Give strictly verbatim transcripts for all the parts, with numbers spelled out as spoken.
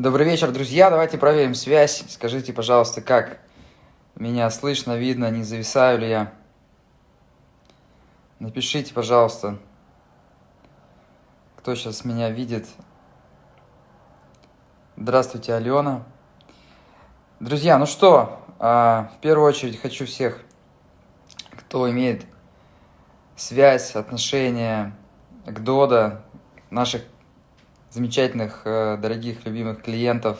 Добрый вечер, друзья. Давайте проверим связь. Скажите, пожалуйста, как меня слышно, видно, не зависаю ли я. Напишите, пожалуйста, кто сейчас меня видит. Здравствуйте, Алена. Друзья, ну что, в первую очередь хочу всех, кто имеет связь, отношение к Додо, наших замечательных, дорогих, любимых клиентов,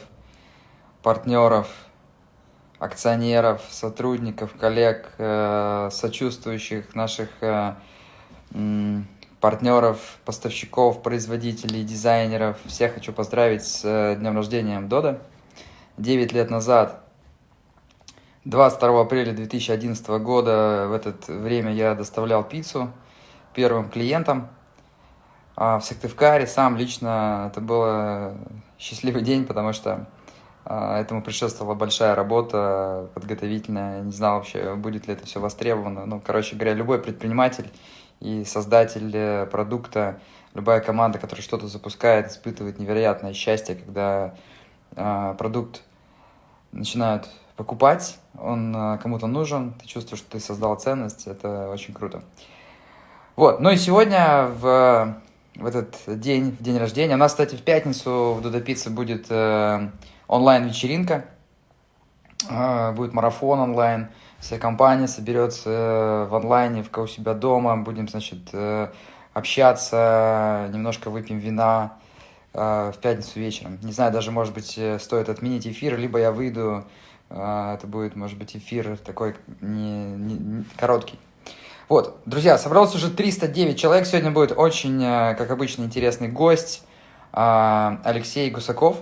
партнеров, акционеров, сотрудников, коллег, сочувствующих наших партнеров, поставщиков, производителей, дизайнеров. Всех хочу поздравить с днем рождения Додо. девять лет назад, двадцать второго апреля две тысячи одиннадцатого года, в это время я доставлял пиццу первым клиентам в Сыктывкаре, сам лично. Это был счастливый день, потому что этому предшествовала большая работа подготовительная. Я не знал вообще, будет ли это все востребовано. Ну, короче говоря, любой предприниматель и создатель продукта, любая команда, которая что-то запускает, испытывает невероятное счастье, когда продукт начинают покупать, он кому-то нужен, ты чувствуешь, что ты создал ценность, это очень круто. Вот, ну и сегодня в... в этот день, в день рождения. У нас, кстати, в пятницу в Додо пицце будет э, онлайн-вечеринка, э, будет марафон онлайн, вся компания соберется в онлайне, в у себя дома, будем, значит, э, общаться, немножко выпьем вина э, в пятницу вечером. Не знаю, даже, может быть, стоит отменить эфир, либо я выйду, э, это будет, может быть, эфир такой не, не, не, короткий. Вот, друзья, собралось уже триста девять человек. Сегодня будет очень, как обычно, интересный гость Алексей Гусаков.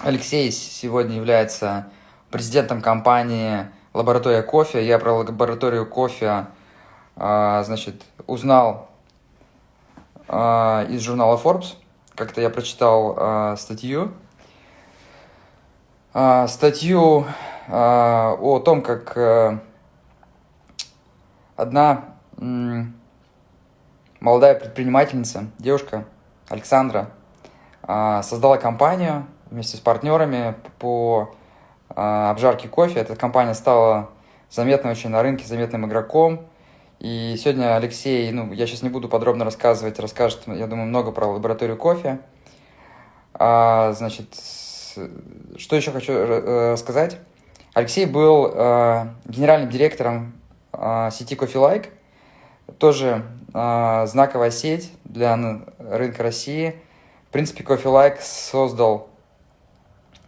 Алексей сегодня является президентом компании «Лаборатория Кофе». Я про «Лабораторию Кофе», значит, узнал из журнала Forbes. Как-то я прочитал статью. Статью о том, как... Одна м- молодая предпринимательница, девушка Александра, э, создала компанию вместе с партнерами по э, обжарке кофе. Эта компания стала заметной очень на рынке, заметным игроком. И сегодня Алексей, ну, я сейчас не буду подробно рассказывать, расскажет, я думаю, много про «Лабораторию кофе». А, значит, что еще хочу рассказать? Алексей был э, генеральным директором сети Coffee Like, тоже э, знаковая сеть для рынка России. В принципе, Coffee Like создал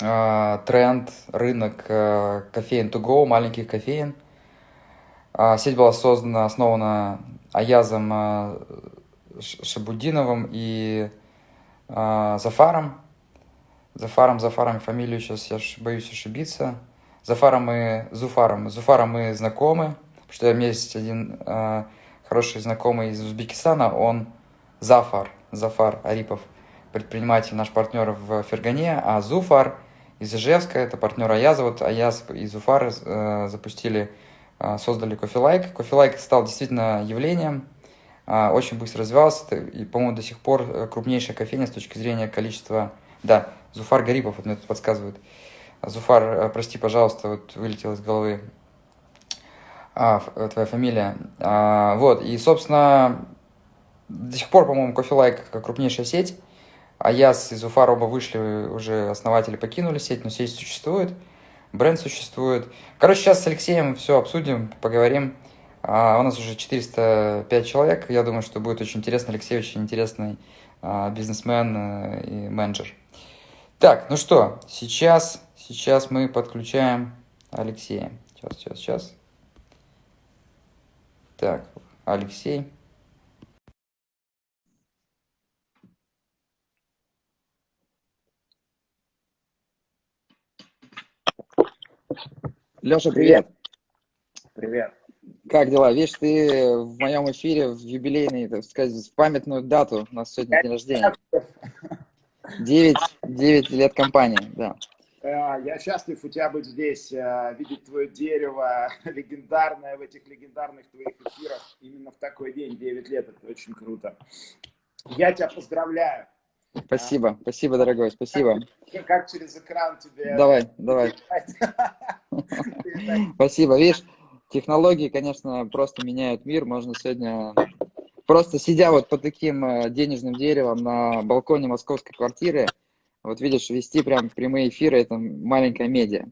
э, тренд, рынок э, кофеин to go, маленьких кофеин. Э, сеть была создана, основана Аязом э, Шабудиновым и э, Зуфаром. Зуфаром, Зуфаром, фамилию сейчас я боюсь ошибиться. Зуфаром и Зуфаром. Зуфаром мы знакомы. Потому что у меня есть один э, хороший знакомый из Узбекистана, он Зуфар, Зуфар Гарипов, предприниматель, наш партнер в Фергане, а Зуфар из Ижевска, это партнер Аяза. Вот Аяз и Зуфар э, запустили, э, создали Coffee Like. Coffee Like стал действительно явлением, э, очень быстро развивался, и, по-моему, до сих пор крупнейшая кофейня с точки зрения количества... Да, Зуфар Гарипов, вот мне тут подсказывает. Зуфар, прости, пожалуйста, вот вылетел из головы. А, твоя фамилия. А, вот, и, собственно, до сих пор, по-моему, Coffee Like крупнейшая сеть. Аяз и Зуфар оба вышли, уже основатели покинули сеть, но сеть существует, бренд существует. Короче, сейчас с Алексеем все обсудим, поговорим. А, у нас уже четыреста пять человек. Я думаю, что будет очень интересно. Алексей очень интересный а, бизнесмен а, и менеджер. Так, ну что, сейчас, сейчас мы подключаем Алексея. Сейчас, сейчас, сейчас. Так, Алексей. Леша, привет. Привет. Как дела? Видишь, ты в моем эфире в юбилейный, так сказать, в памятную дату. У нас сегодня день рождения. девять лет компании, да. Я счастлив у тебя быть здесь, видеть твое дерево легендарное в этих легендарных твоих эфирах. Именно в такой день, девять лет, это очень круто. Я тебя поздравляю. Спасибо, да. Спасибо, дорогой, спасибо. Как, как через экран тебе... Давай, давай. Спасибо, видишь, технологии, конечно, просто меняют мир. Можно сегодня, просто сидя вот под таким денежным деревом на балконе московской квартиры, вот видишь, вести прям прямые эфиры, это маленькая медиа.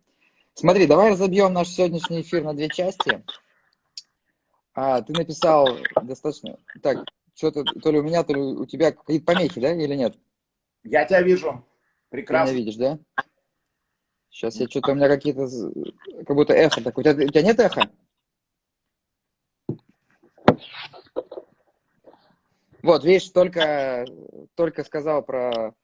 Смотри, давай разобьем наш сегодняшний эфир на две части. А, ты написал достаточно... Так, что-то, то ли у меня, то ли у тебя какие-то помехи, да, или нет? Я тебя вижу. Прекрасно. Ты меня видишь, да? Сейчас я что-то, у меня какие-то... Как будто эхо такое. У тебя, у тебя нет эха? Вот, видишь, только, только сказал про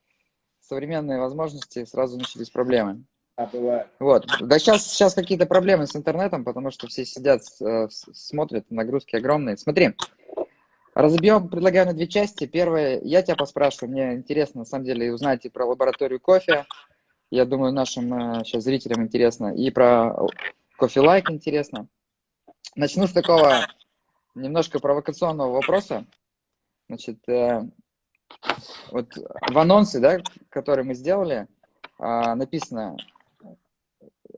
современные возможности, сразу начались проблемы. А, бывает. Вот. Да сейчас, сейчас какие-то проблемы с интернетом, потому что все сидят, смотрят, нагрузки огромные. Смотри. Разбьем, предлагаю, на две части. Первое, я тебя поспрашиваю, мне интересно, на самом деле, узнать и про лабораторию кофе, я думаю, нашим э, сейчас зрителям интересно, и про Coffee Like интересно. Начну с такого немножко провокационного вопроса. Значит, э, вот в анонсе, да, который мы сделали, э, написано: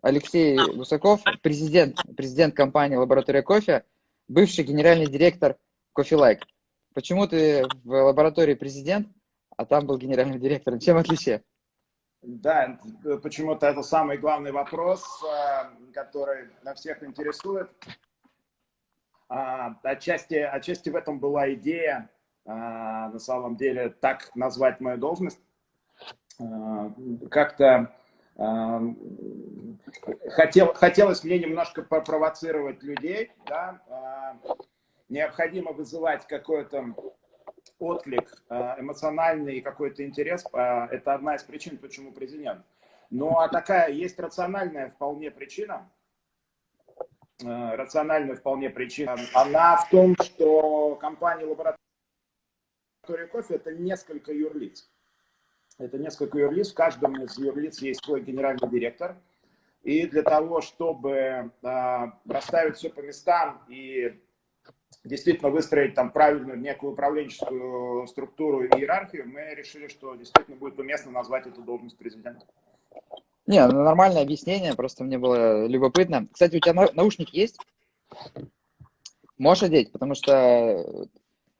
Алексей Гусаков, президент, президент компании «Лаборатория кофе», бывший генеральный директор Coffee Like. Почему ты в лаборатории президент, а там был генеральным директором? Чем отличие? Да, почему-то это самый главный вопрос, который на всех интересует. Отчасти, отчасти в этом была идея, на самом деле, так назвать мою должность. Как-то хотел, хотелось мне немножко попровоцировать людей, да. Необходимо вызывать какой-то отклик, эмоциональный какой-то интерес. Это одна из причин, почему президент. Ну, а такая есть рациональная вполне причина. Рациональная вполне причина. Она в том, что компания «Лаборатория кофе» — это несколько юрлиц. Это несколько юрлиц. В каждом из юрлиц есть свой генеральный директор. И для того, чтобы расставить все по местам и действительно выстроить там правильную некую управленческую структуру и иерархию, мы решили, что действительно будет уместно назвать эту должность президента. Не, ну, нормальное объяснение, просто мне было любопытно. Кстати, у тебя на... наушник есть? Можешь одеть, потому что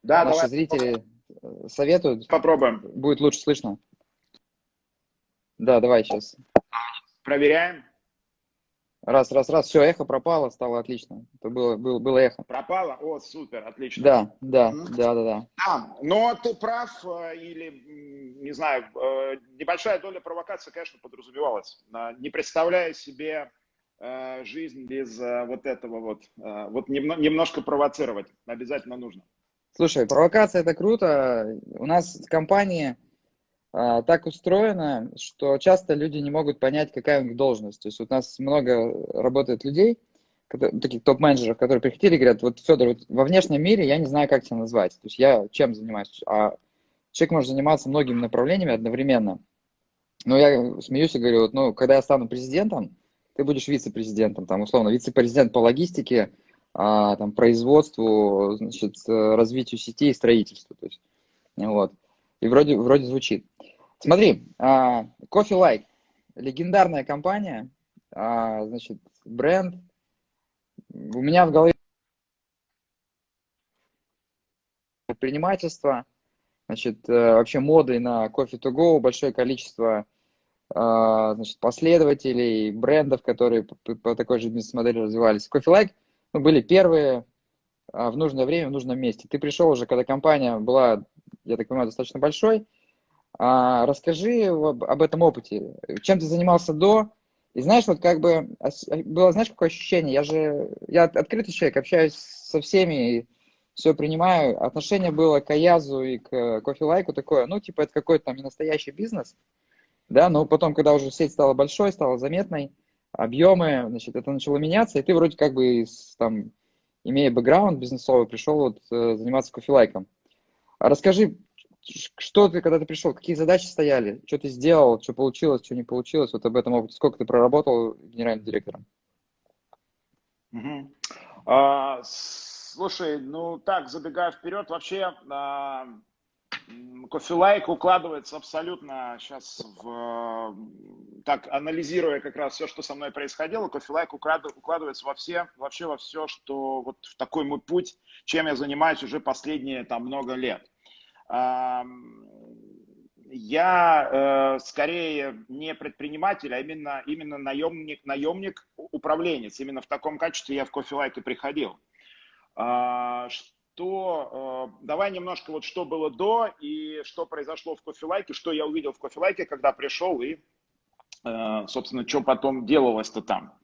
да, наши давай, зрители попробуем. Советуют. Попробуем. Будет лучше слышно. Да, давай сейчас. Проверяем. Раз, раз, раз, все, эхо пропало, стало отлично. Это было, было, было эхо. Пропало? О, супер, отлично. Да, да, mm-hmm. да, да, да. А, но ты прав, или, не знаю, небольшая доля провокации, конечно, подразумевалась. Не представляя себе жизнь без вот этого вот. Вот немножко провоцировать обязательно нужно. Слушай, провокация – это круто. У нас в компании... так устроено, что часто люди не могут понять, какая у них должность. То есть вот у нас много работает людей, таких топ-менеджеров, которые приходили и говорят: вот, Федор, вот во внешнем мире я не знаю, как тебя назвать. То есть я чем занимаюсь? А человек может заниматься многими направлениями одновременно. Но я смеюсь и говорю: вот, ну, когда я стану президентом, ты будешь вице-президентом, там, условно, вице-президент по логистике, а, там, производству, значит, развитию сети и строительству. То есть, вот. И вроде, вроде звучит. Смотри, uh, Coffee Like, легендарная компания, uh, значит, бренд. У меня в голове предпринимательство, значит, uh, вообще моды на Coffee to Go, большое количество uh, значит, последователей, брендов, которые по, по такой же бизнес-модели развивались. Coffee Like, ну, были первые uh, в нужное время, в нужном месте. Ты пришел уже, когда компания была, я так понимаю, достаточно большой. А, расскажи об, об этом опыте. Чем ты занимался до? И знаешь, вот как бы было, знаешь, какое ощущение? Я же я открытый человек, общаюсь со всеми и все принимаю. Отношение было к Аязу и к Coffee Like такое, ну, типа, это какой-то там не настоящий бизнес, да, но потом, когда уже сеть стала большой, стала заметной, объемы, значит, это начало меняться, и ты вроде как бы, там, имея бэкграунд бизнесовый, пришел вот заниматься Coffee Like. Расскажи, что ты, когда ты пришел, какие задачи стояли, что ты сделал, что получилось, что не получилось, вот об этом опыте, сколько ты проработал генеральным директором? Угу. А, слушай, ну так, забегая вперед, вообще а, Coffee Like укладывается абсолютно сейчас, в, так анализируя как раз все, что со мной происходило, Coffee Like укладывается во все, вообще во все, что вот в такой мой путь, чем я занимаюсь уже последние там много лет. Я скорее не предприниматель, а именно, именно наемник, наемник, управленец. Именно в таком качестве я в Coffee Like и приходил. То э, давай немножко вот что было до и что произошло в Coffee Like, что я увидел в Coffee Like, когда пришел и, э, собственно, что потом делалось-то там.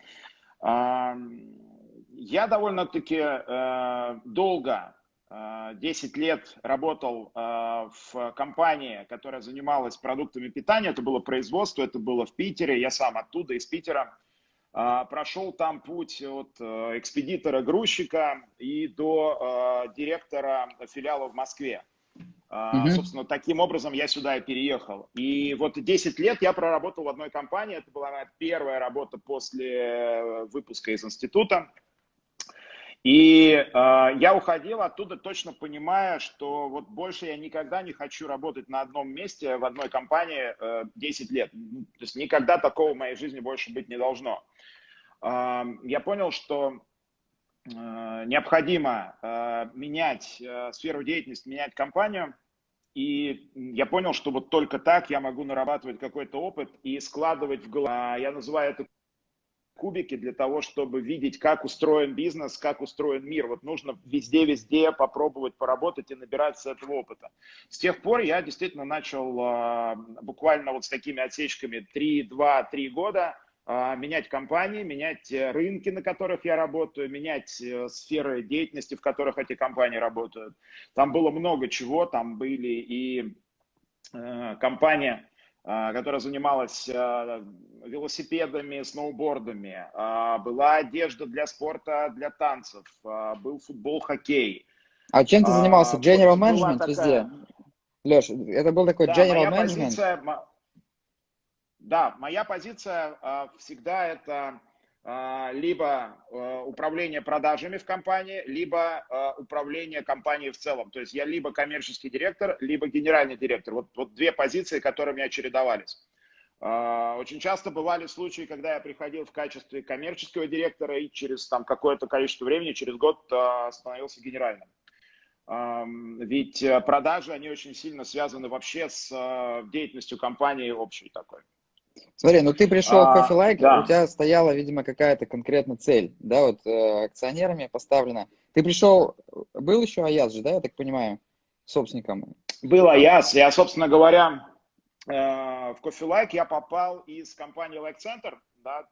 Э, я довольно-таки э, долго, э, десять лет работал э, в компании, которая занималась продуктами питания. Это было производство, это было в Питере, я сам оттуда, из Питера. Прошел там путь от экспедитора-грузчика и до директора филиала в Москве. Mm-hmm. Собственно, таким образом я сюда и переехал. И вот десять лет я проработал в одной компании. Это была моя первая работа после выпуска из института. И я уходил оттуда, точно понимая, что вот больше я никогда не хочу работать на одном месте в одной компании десять лет. То есть никогда такого в моей жизни больше быть не должно. Я понял, что необходимо менять сферу деятельности, менять компанию. И я понял, что вот только так я могу нарабатывать какой-то опыт и складывать в голову. Я называю это кубики для того, чтобы видеть, как устроен бизнес, как устроен мир. Вот нужно везде-везде попробовать поработать и набирать с этого опыта. С тех пор я действительно начал буквально вот с такими отсечками три, два, три года менять компании, менять рынки, на которых я работаю, менять сферы деятельности, в которых эти компании работают. Там было много чего, там были и компания, которая занималась велосипедами, сноубордами, была одежда для спорта, для танцев, был футбол, хоккей. А чем ты занимался? General вот management такая... везде? Леш, это был такой да, general management? Позиция... Да, моя позиция всегда это либо управление продажами в компании, либо управление компанией в целом. То есть я либо коммерческий директор, либо генеральный директор. Вот, вот две позиции, которые у меня чередовались. Очень часто бывали случаи, когда я приходил в качестве коммерческого директора и через там какое-то количество времени, через год становился генеральным. Ведь продажи, они очень сильно связаны вообще с деятельностью компании общей такой. Смотри, ну ты пришел а, в Coffee Like, да. У тебя стояла, видимо, какая-то конкретная цель, да, вот э, акционерами поставлена. Ты пришел, был еще Аяз же, да, я так понимаю, собственником? Был Аяз, я, собственно говоря, э, в Coffee Like я попал из компании Like Center, да,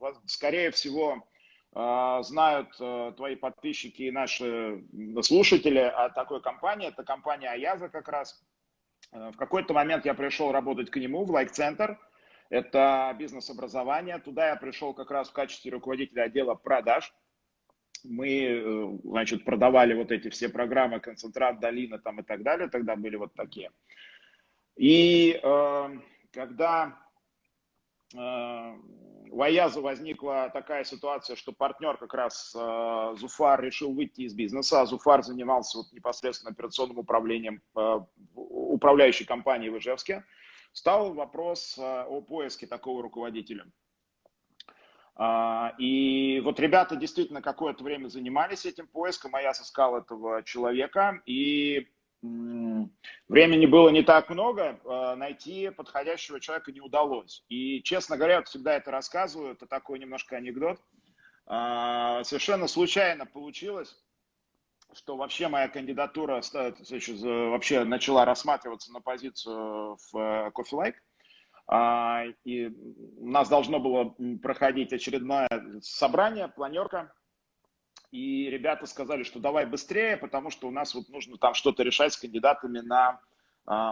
вас, скорее всего, э, знают э, твои подписчики и наши слушатели о такой компании, это компания Аяза как раз. В какой-то момент я пришел работать к нему в Like Center, это бизнес-образование. Туда я пришел как раз в качестве руководителя отдела продаж. Мы, значит, продавали вот эти все программы «Концентрат», «Долина» там и так далее. Тогда были вот такие. И э, когда э, у Аяза возникла такая ситуация, что партнер как раз э, Зуфар решил выйти из бизнеса, а Зуфар занимался вот непосредственно операционным управлением э, управляющей компанией в Ижевске. Стал вопрос о поиске такого руководителя. И вот ребята действительно какое-то время занимались этим поиском, а я соискал этого человека. И времени было не так много, найти подходящего человека не удалось. И, честно говоря, вот всегда это рассказываю, это такой немножко анекдот. Совершенно случайно получилось, что вообще моя кандидатура вообще начала рассматриваться на позицию в Coffee Like. И у нас должно было проходить очередное собрание, планерка. И ребята сказали, что давай быстрее, потому что у нас вот нужно там что-то решать с кандидатами на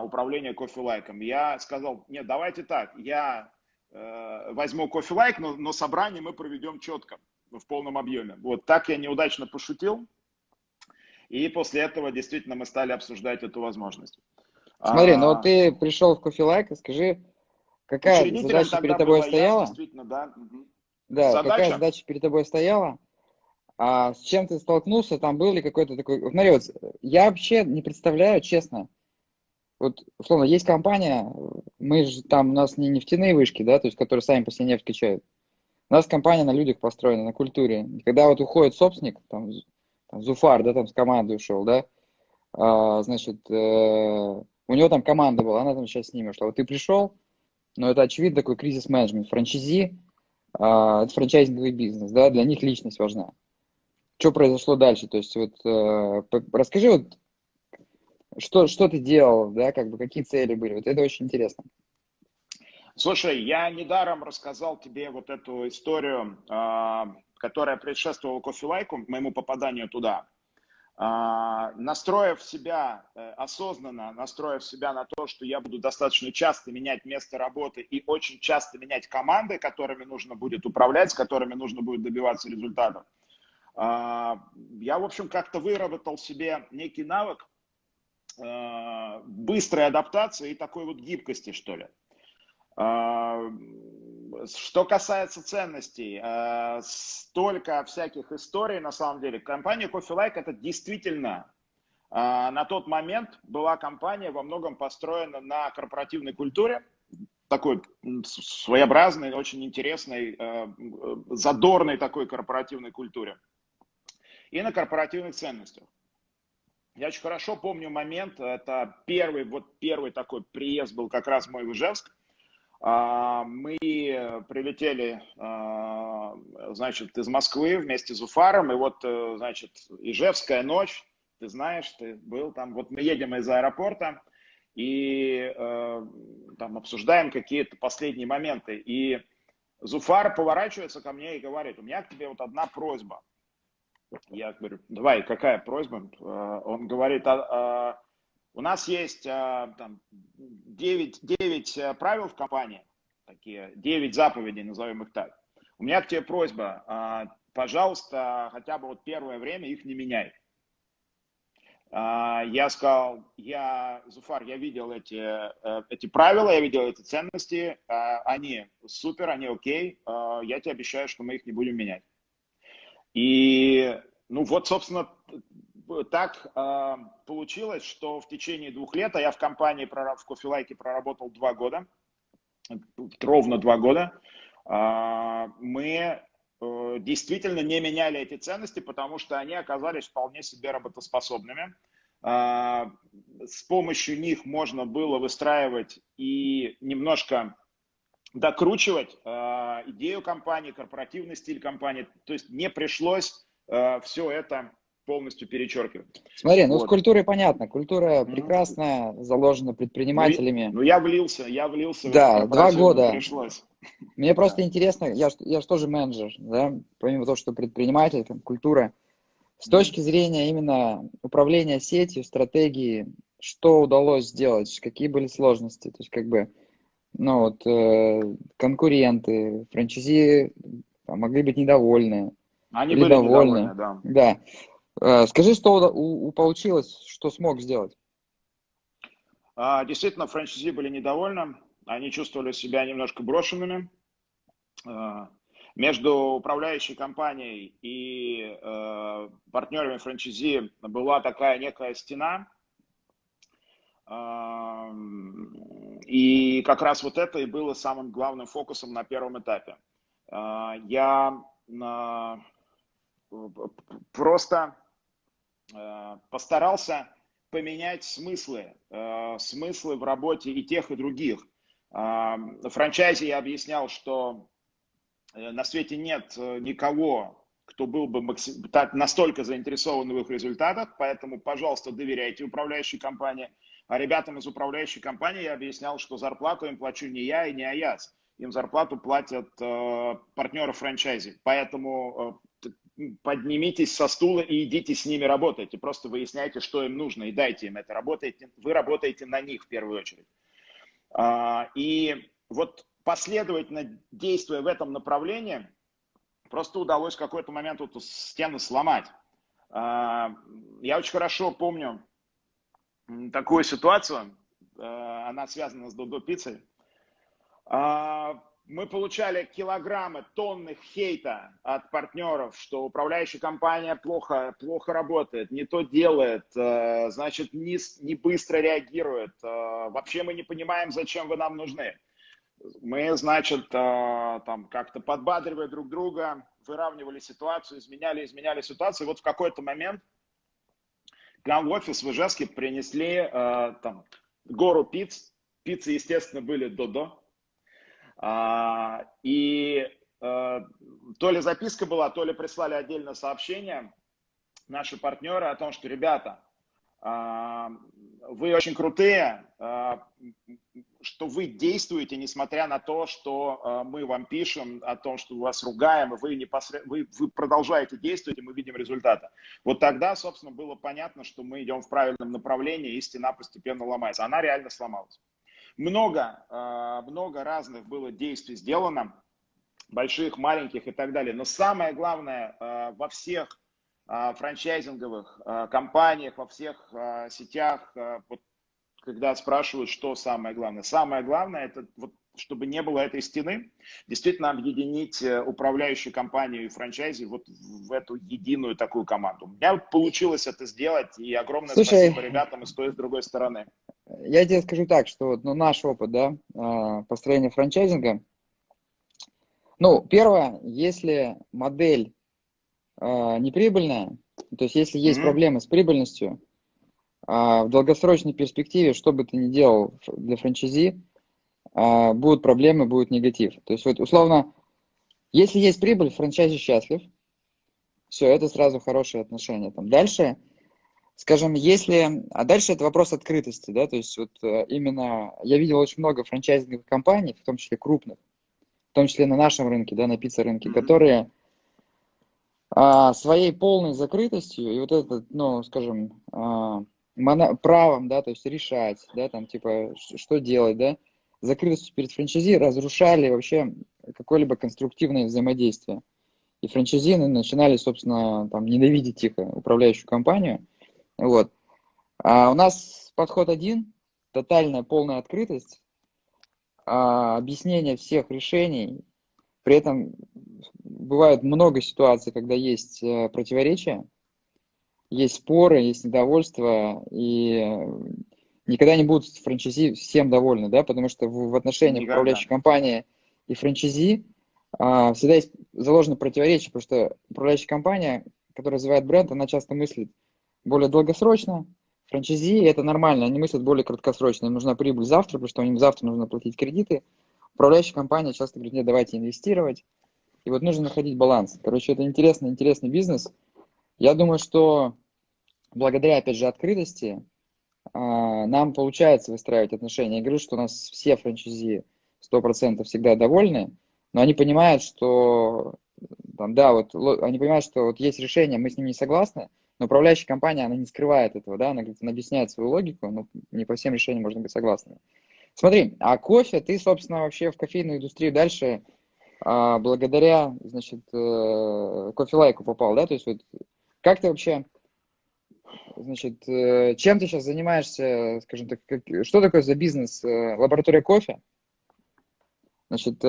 управление Coffee Like. Я сказал, нет, давайте так, я возьму Coffee Like, но, но собрание мы проведем четко, в полном объеме. Вот так я неудачно пошутил. И после этого действительно мы стали обсуждать эту возможность. Смотри, а, ну вот ты пришел в Coffee Like, скажи, какая задача перед тобой стояла? Я, да, угу. да задача? какая задача перед тобой стояла? А с чем ты столкнулся? Там был ли какой-то такой... Смотри, вот я вообще не представляю, честно, вот, условно, есть компания, мы же там, у нас не нефтяные вышки, да, то есть, которые сами после нефти качают. У нас компания на людях построена, на культуре. И когда вот уходит собственник, там, там Зуфар, да, там с командой ушел, да, а, значит, э, у него там команда была, она там сейчас с ними ушла. Вот ты пришел, но это, очевидно, такой кризис-менеджмент, франчайзи, а, это франчайзинговый бизнес, да, для них личность важна. Что произошло дальше? То есть, вот, э, расскажи, вот, Что, что ты делал, да, как бы какие цели были? Вот это очень интересно. Слушай, я недаром рассказал тебе вот эту историю, которая предшествовала Coffee Like, моему попаданию туда. Настроив себя, осознанно настроив себя на то, что я буду достаточно часто менять место работы и очень часто менять команды, которыми нужно будет управлять, с которыми нужно будет добиваться результатов, я, в общем, как-то выработал себе некий навык быстрой адаптации и такой вот гибкости, что ли. Что касается ценностей, столько всяких историй, на самом деле. Компания Coffee Like — это действительно на тот момент была компания, во многом построена на корпоративной культуре, такой своеобразной, очень интересной, задорной такой корпоративной культуре и на корпоративных ценностях. Я очень хорошо помню момент, это первый, вот первый такой приезд был как раз мой в Ижевск. Мы прилетели, значит, из Москвы вместе с Зуфаром, и вот, значит, ижевская ночь, ты знаешь, ты был там, вот мы едем из аэропорта и там обсуждаем какие-то последние моменты, и Зуфар поворачивается ко мне и говорит: у меня к тебе вот одна просьба. Я говорю: давай, какая просьба? Он говорит: а, а, у нас есть а, там, девять правил в компании, такие девять заповедей, назовем их так. У меня к тебе просьба, а, пожалуйста, хотя бы вот первое время их не меняй. А, я сказал: я, Зуфар, я видел эти, эти правила, я видел эти ценности, а, они супер, они окей, а, я тебе обещаю, что мы их не будем менять. И, ну вот, собственно, так э, получилось, что в течение двух лет, а я в компании, в Coffee Like проработал два года, ровно два года, э, мы э, действительно не меняли эти ценности, потому что они оказались вполне себе работоспособными. Э, с помощью них можно было выстраивать и немножко докручивать э, идею компании, корпоративный стиль компании. То есть не пришлось э, все это полностью перечеркивать. Смотри, ну вот. С культурой понятно. Культура прекрасная, ну, заложена предпринимателями. Ну я влился, я влился. Да, два года. Пришлось. Мне просто интересно, я, я же тоже менеджер, да, помимо того, что предприниматель, там, культура. С точки зрения именно управления сетью, стратегии, что удалось сделать, какие были сложности, то есть как бы... Ну вот, э, конкуренты, франчайзи там, могли быть недовольны. Они были довольны, недовольны, да. да. Э, скажи, что у, у получилось, что смог сделать? А, действительно, франчайзи были недовольны. Они чувствовали себя немножко брошенными. А, между управляющей компанией и а, партнерами франчайзи была такая некая стена. А, И как раз вот это и было самым главным фокусом на первом этапе. Я просто постарался поменять смыслы, смыслы в работе и тех, и других. В франчайзе я объяснял, что на свете нет никого, кто был бы настолько заинтересован в их результатах, поэтому, пожалуйста, доверяйте управляющей компании. А ребятам из управляющей компании я объяснял, что зарплату им плачу не я и не Аяз. Им зарплату платят э, партнеры франчайзи. Поэтому э, поднимитесь со стула и идите с ними работайте. Просто выясняйте, что им нужно, и дайте им это. Работайте, вы работаете на них в первую очередь. А, и вот последовательно действуя в этом направлении, просто удалось в какой-то момент эту стену сломать. А, я очень хорошо помню такую ситуацию, она связана с Додо пиццей. Мы получали килограммы, тонны хейта от партнеров, что управляющая компания плохо, плохо работает, не то делает, значит, не, не быстро реагирует. Вообще мы не понимаем, зачем вы нам нужны. Мы, значит, там как-то подбадривая друг друга, выравнивали ситуацию, изменяли, изменяли ситуацию. И вот в какой-то момент к нам в офис в Ижевске принесли там гору пиц. Пиццы, естественно, были Додо. А, и а, то ли записка была, то ли прислали отдельное сообщение наши партнеры о том, что, ребята, а, вы очень крутые, а, что вы действуете, несмотря на то, что а, мы вам пишем о том, что вас ругаем, и вы, непосред... вы, вы продолжаете действовать, и мы видим результаты. Вот тогда, собственно, было понятно, что мы идем в правильном направлении, и стена постепенно ломается. Она реально сломалась. Много, много разных было действий сделано, больших, маленьких и так далее. Но самое главное, во всех франчайзинговых компаниях, во всех сетях, вот, когда спрашивают, что самое главное. Самое главное, это вот, чтобы не было этой стены, действительно объединить управляющую компанию и франчайзи вот в эту единую такую команду. У меня получилось это сделать, и огромное Слушай... спасибо ребятам и с той, и с другой стороны. Я тебе скажу так, что ну, наш опыт, да, построения франчайзинга. Ну, первое, если модель э, неприбыльная, то есть если есть mm-hmm. проблемы с прибыльностью, э, в долгосрочной перспективе, что бы ты ни делал для франчайзи, э, будут проблемы, будет негатив. То есть вот условно, если есть прибыль, франчайзи счастлив, все, это сразу хорошие отношения. Там дальше... Скажем, если... А дальше это вопрос открытости, да, то есть вот именно я видел очень много франчайзинговых компаний, в том числе крупных, в том числе на нашем рынке, да, на пицца-рынке, mm-hmm. которые а, своей полной закрытостью и вот это, ну, скажем, а, моно... правом, да, то есть решать, да, там, типа, что делать, да, закрытостью перед франчайзи разрушали вообще какое-либо конструктивное взаимодействие. И франчайзи начинали, собственно, там, ненавидеть их, управляющую компанию. Вот. А у нас подход один, тотальная полная открытость, а, объяснение всех решений. При этом бывает много ситуаций, когда есть противоречия, есть споры, есть недовольство, и никогда не будут франчайзи всем довольны, да, потому что в, в отношении управляющей компании и франчайзи а, всегда есть заложено противоречие, потому что управляющая компания, которая развивает бренд, она часто мыслит более долгосрочно. Франчайзи – это нормально, они мыслят более краткосрочно. Им нужна прибыль завтра, потому что им завтра нужно платить кредиты. Управляющая компания часто говорит, нет, давайте инвестировать. И вот нужно находить баланс. Короче, это интересный, интересный бизнес. Я думаю, что благодаря, опять же, открытости нам получается выстраивать отношения. Я говорю, что у нас все франчайзи сто процентов всегда довольны, но они понимают, что, там, да, вот, они понимают, что вот есть решение, мы с ним не согласны, но управляющая компания, она не скрывает этого, да, она, говорит, она объясняет свою логику, но не по всем решениям можно быть согласными. Смотри, а кофе, ты, собственно, вообще в кофейную индустрию дальше а, благодаря, значит, Coffee Like попал, да, то есть вот как ты вообще, значит, чем ты сейчас занимаешься, скажем так, как, что такое за бизнес лаборатория кофе? Значит,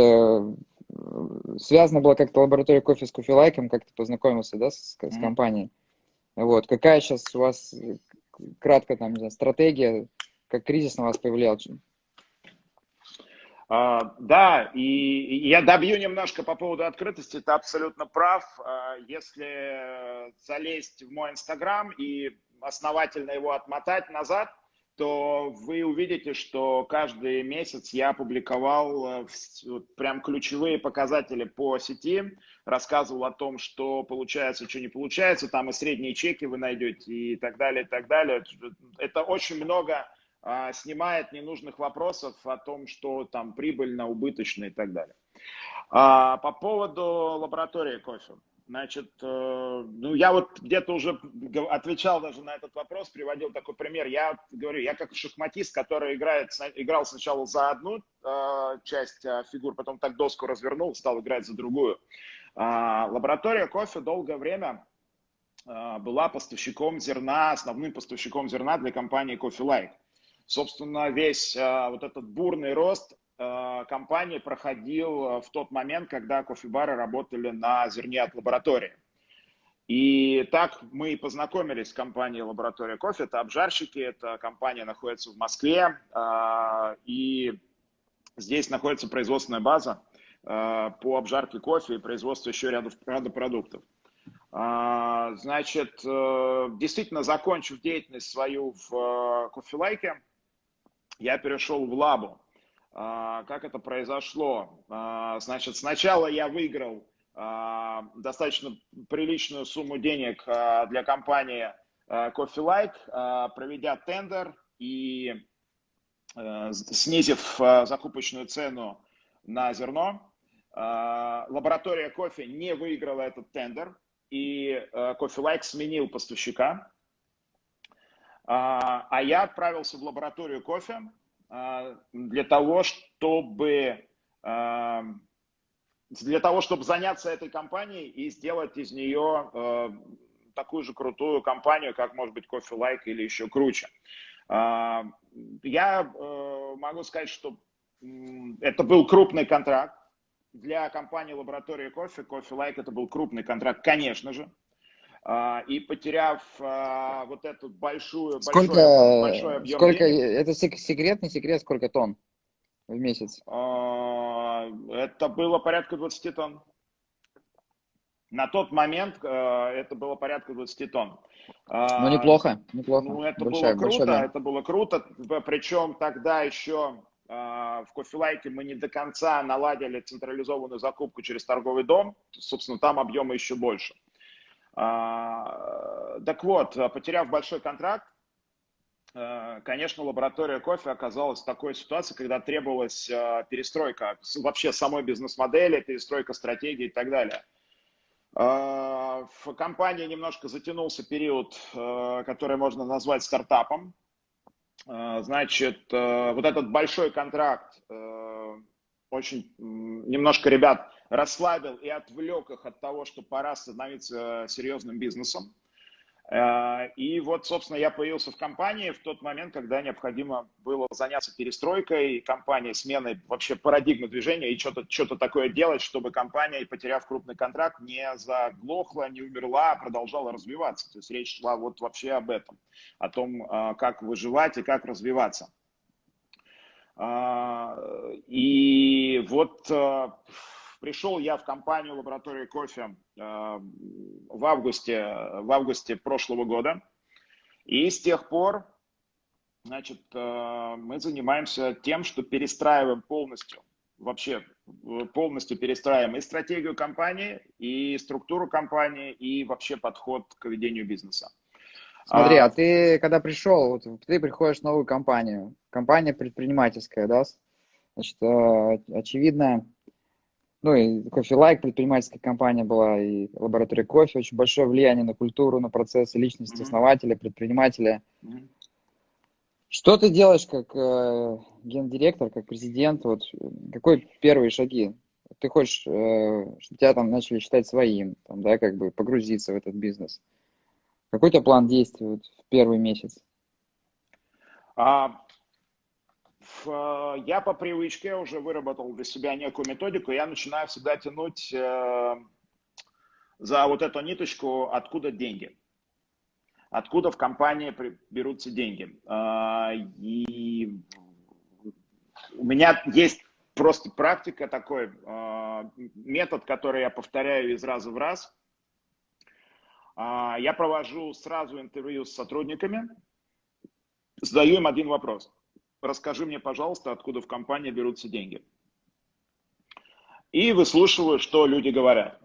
связано было как-то лаборатория кофе с Coffee Like, как ты познакомился, да, с, с компанией? Вот, какая сейчас у вас, кратко, там, не знаю, стратегия, как кризис на вас повлиял? А, да, и, и я добью немножко по поводу открытости, ты абсолютно прав. Если залезть в мой Инстаграм и основательно его отмотать назад, то вы увидите, что каждый месяц я публиковал прям ключевые показатели по сети, рассказывал о том, что получается, что не получается, там и средние чеки вы найдете и так далее, и так далее. Это очень много а, снимает ненужных вопросов о том, что там прибыльно, убыточно и так далее. А, по поводу лаборатории кофе. Значит, ну я вот где-то уже отвечал даже на этот вопрос, приводил такой пример. Я говорю, я как шахматист, который играет, играл сначала за одну часть фигур, потом так доску развернул, стал играть за другую. Лаборатория кофе долгое время была поставщиком зерна, основным поставщиком зерна для компании Coffee Like. Собственно, весь вот этот бурный рост компании проходил в тот момент, когда кофебары работали на зерне от лаборатории. И так мы и познакомились с компанией «Лаборатория Кофе». Это обжарщики, эта компания находится в Москве, и здесь находится производственная база по обжарке кофе и производству еще ряда продуктов. Значит, действительно, закончив деятельность свою в Coffee Like, я перешел в лабу. Как это произошло? Значит, сначала я выиграл достаточно приличную сумму денег для компании Coffee Like, проведя тендер и снизив закупочную цену на зерно. Лаборатория кофе не выиграла этот тендер, и Coffee Like сменил поставщика. А я отправился в лабораторию кофе для того, чтобы... для того, чтобы заняться этой компанией и сделать из нее э, такую же крутую компанию, как, может быть, Coffee Like или еще круче. Э, я э, могу сказать, что э, это был крупный контракт для компании «Лаборатория Кофе». Coffee Like это был крупный контракт, конечно же. Э, и потеряв э, вот эту большую... Сколько, большой, большой объем сколько, это секрет, не секрет, сколько тонн в месяц? Это было порядка двадцати тонн. На тот момент э, это было порядка двадцати тонн. Ну, неплохо, неплохо. Ну, это большая, было круто, большая, да. это было круто. Причем тогда еще э, в Coffee Like мы не до конца наладили централизованную закупку через торговый дом. Собственно, там объемы еще больше. Э, так вот, потеряв большой контракт, конечно, лаборатория кофе оказалась в такой ситуации, когда требовалась перестройка вообще самой бизнес-модели, перестройка стратегии и так далее. В компании немножко затянулся период, который можно назвать стартапом. Значит, вот этот большой контракт очень немножко ребят расслабил и отвлек их от того, что пора становиться серьезным бизнесом. И вот, собственно, я появился в компании в тот момент, когда необходимо было заняться перестройкой компании, сменой вообще парадигмы движения и что-то что-то такое делать, чтобы компания, потеряв крупный контракт, не заглохла, не умерла, а продолжала развиваться. То есть речь шла вот вообще об этом, о том, как выживать и как развиваться. И вот... Пришел я в компанию «Лаборатория кофе» в августе, в августе прошлого года. И с тех пор, значит, мы занимаемся тем, что перестраиваем полностью, вообще полностью перестраиваем и стратегию компании, и структуру компании, и вообще подход к ведению бизнеса. Смотри, а, а ты когда пришел, вот, ты приходишь в новую компанию, компания предпринимательская, да? Значит, очевидно... Ну и Coffee Like, предпринимательская компания была, и лаборатория кофе, очень большое влияние на культуру, на процессы, личности mm-hmm. основателя, предпринимателя. Mm-hmm. Что ты делаешь как э, гендиректор, как президент? Вот, какой первые шаги? Ты хочешь, э, чтобы тебя там начали считать своим, там, да, как бы погрузиться в этот бизнес? Какой у тебя план действий вот, в первый месяц? А... Я по привычке уже выработал для себя некую методику. Я начинаю всегда тянуть за вот эту ниточку, откуда деньги. Откуда в компании берутся деньги. И у меня есть просто практика, такой метод, который я повторяю из раза в раз. Я провожу сразу интервью с сотрудниками, задаю им один вопрос. Расскажи мне, пожалуйста, откуда в компании берутся деньги. И выслушиваю, что люди говорят.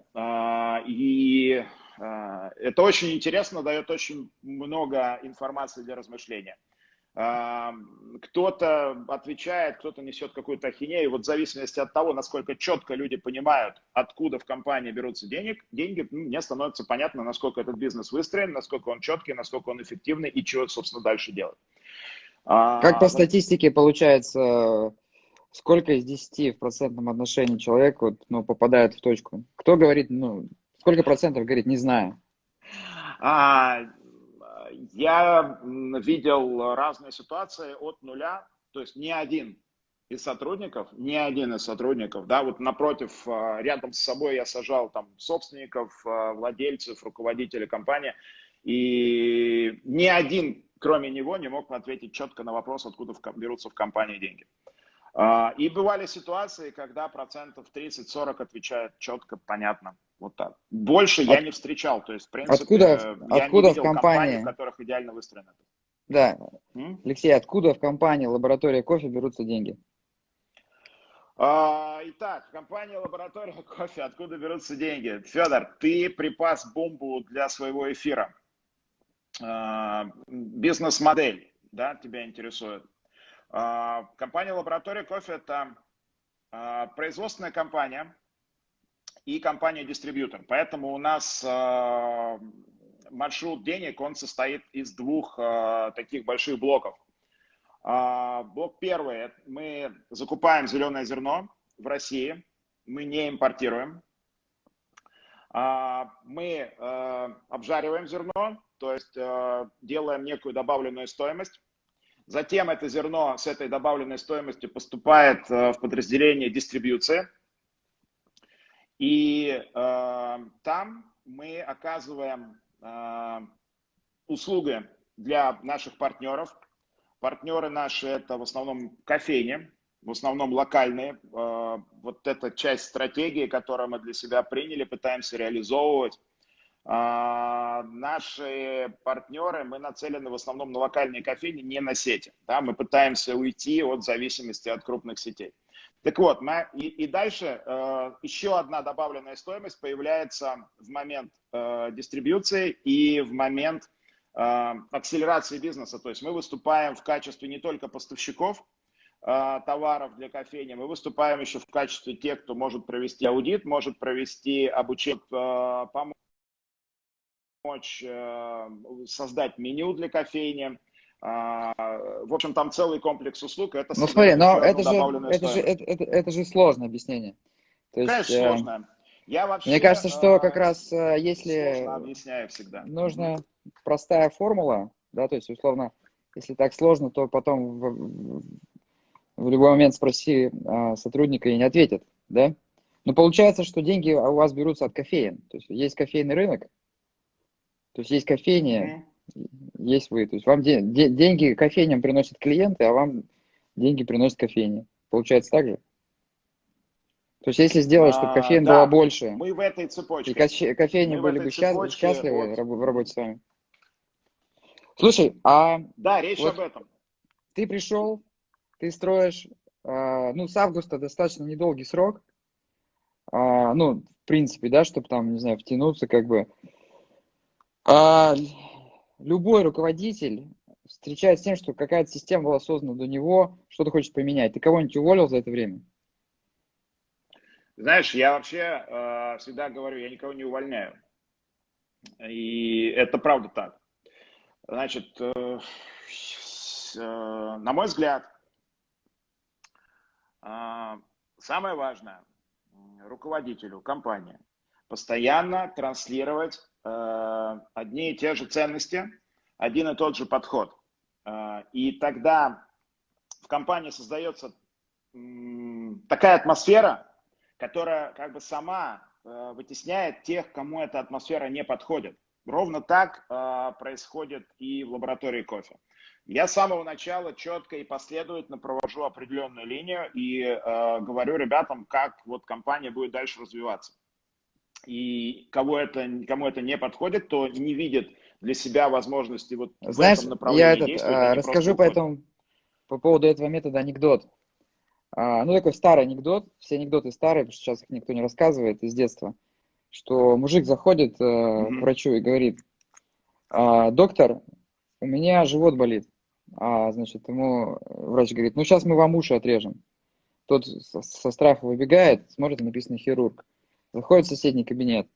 И это очень интересно, дает очень много информации для размышления. Кто-то отвечает, кто-то несет какую-то ахинею. Вот в зависимости от того, насколько четко люди понимают, откуда в компании берутся денег, деньги, мне становится понятно, насколько этот бизнес выстроен, насколько он четкий, насколько он эффективный и чего, собственно, дальше делать. Как по статистике получается, сколько из десяти в процентном отношении человек вот, ну, попадает в точку? Кто говорит, ну, сколько процентов говорит, не знаю? А, я видел разные ситуации от нуля, то есть ни один из сотрудников, ни один из сотрудников, да, вот напротив, рядом с собой я сажал там собственников, владельцев, руководителей компании, и ни один, кроме него, не мог ответить четко на вопрос, откуда берутся в компании деньги. И бывали ситуации, когда процентов тридцать-сорок отвечают четко, понятно, вот так. Больше От... я не встречал, то есть, в принципе, откуда, я откуда не видел в компании, компаний, в которых идеально выстроено. Да, М? Алексей, откуда в компании «Лаборатория кофе» берутся деньги? Итак, компания «Лаборатория кофе», откуда берутся деньги? Федор, ты припас бомбу для своего эфира. Бизнес-модель, да, тебя интересует. Компания «Лаборатория кофе» – это производственная компания и компания-дистрибьютор. Поэтому у нас маршрут денег, он состоит из двух таких больших блоков. Блок первый. Мы закупаем зеленое зерно в России, мы не импортируем. Мы обжариваем зерно, то есть делаем некую добавленную стоимость. Затем это зерно с этой добавленной стоимостью поступает в подразделение дистрибьюции. И там мы оказываем услуги для наших партнеров. Партнеры наши – это в основном кофейни, в основном локальные. Вот эта часть стратегии, которую мы для себя приняли, пытаемся реализовывать. Наши партнеры, мы нацелены в основном на локальные кофейни, не на сети. Да, мы пытаемся уйти от зависимости от крупных сетей. Так вот, мы, и, и дальше э, еще одна добавленная стоимость появляется в момент э, дистрибьюции и в момент акселерации бизнеса, то есть мы выступаем в качестве не только поставщиков э, товаров для кофейни, мы выступаем еще в качестве тех, кто может провести аудит, может провести обучение, э, помочь э, создать меню для кофейни. Э, в общем, там целый комплекс услуг. Это, ну, смотри, но это, же, это, же, это, это, это же сложное объяснение. То есть, конечно, э, сложно. Я вообще, мне кажется, что как раз э, если объясняю всегда. Нужно... Простая формула, да, то есть, условно, если так сложно, то потом в, в любой момент спроси а, сотрудника и не ответит, да? Но получается, что деньги у вас берутся от кофеен, то есть есть кофейный рынок, то есть есть кофейни, mm-hmm. есть вы, то есть вам де, де, деньги кофейням приносят клиенты, а вам деньги приносят кофейни, получается так же? То есть если сделать, чтобы кофеин а, было да. больше, мы в этой цепочке. И кофейни мы были бы цепочке, счастливы вот. в работе с вами. Слушай, а... Да, речь вот об этом. Ты пришел, ты строишь, ну, с августа достаточно недолгий срок, ну, в принципе, да, чтобы там, не знаю, втянуться, как бы. Любой руководитель встречается с тем, что какая-то система была создана до него, что-то хочет поменять. Ты кого-нибудь уволил за это время? Знаешь, я вообще э, всегда говорю, я никого не увольняю. И это правда так. Значит, э, э, на мой взгляд, э, самое важное руководителю компании постоянно транслировать э, одни и те же ценности, один и тот же подход. Э, и тогда в компании создается э, такая атмосфера, которая как бы сама э, вытесняет тех, кому эта атмосфера не подходит. Ровно так э, происходит и в «Лаборатории кофе». Я с самого начала четко и последовательно провожу определенную линию и э, говорю ребятам, как вот компания будет дальше развиваться. И кого это, кому это не подходит, то не видит для себя возможности вот Знаешь, в этом направлении я этот, действовать. А, расскажу поэтому по поводу этого метода анекдот. Ну, такой старый анекдот, все анекдоты старые, потому что сейчас их никто не рассказывает из детства, что мужик заходит э, mm-hmm. к врачу и говорит: а, доктор, у меня живот болит. А, значит, ему врач говорит: ну, сейчас мы вам уши отрежем. Тот со, со страха выбегает, смотрит, написано «хирург». Заходит в соседний кабинет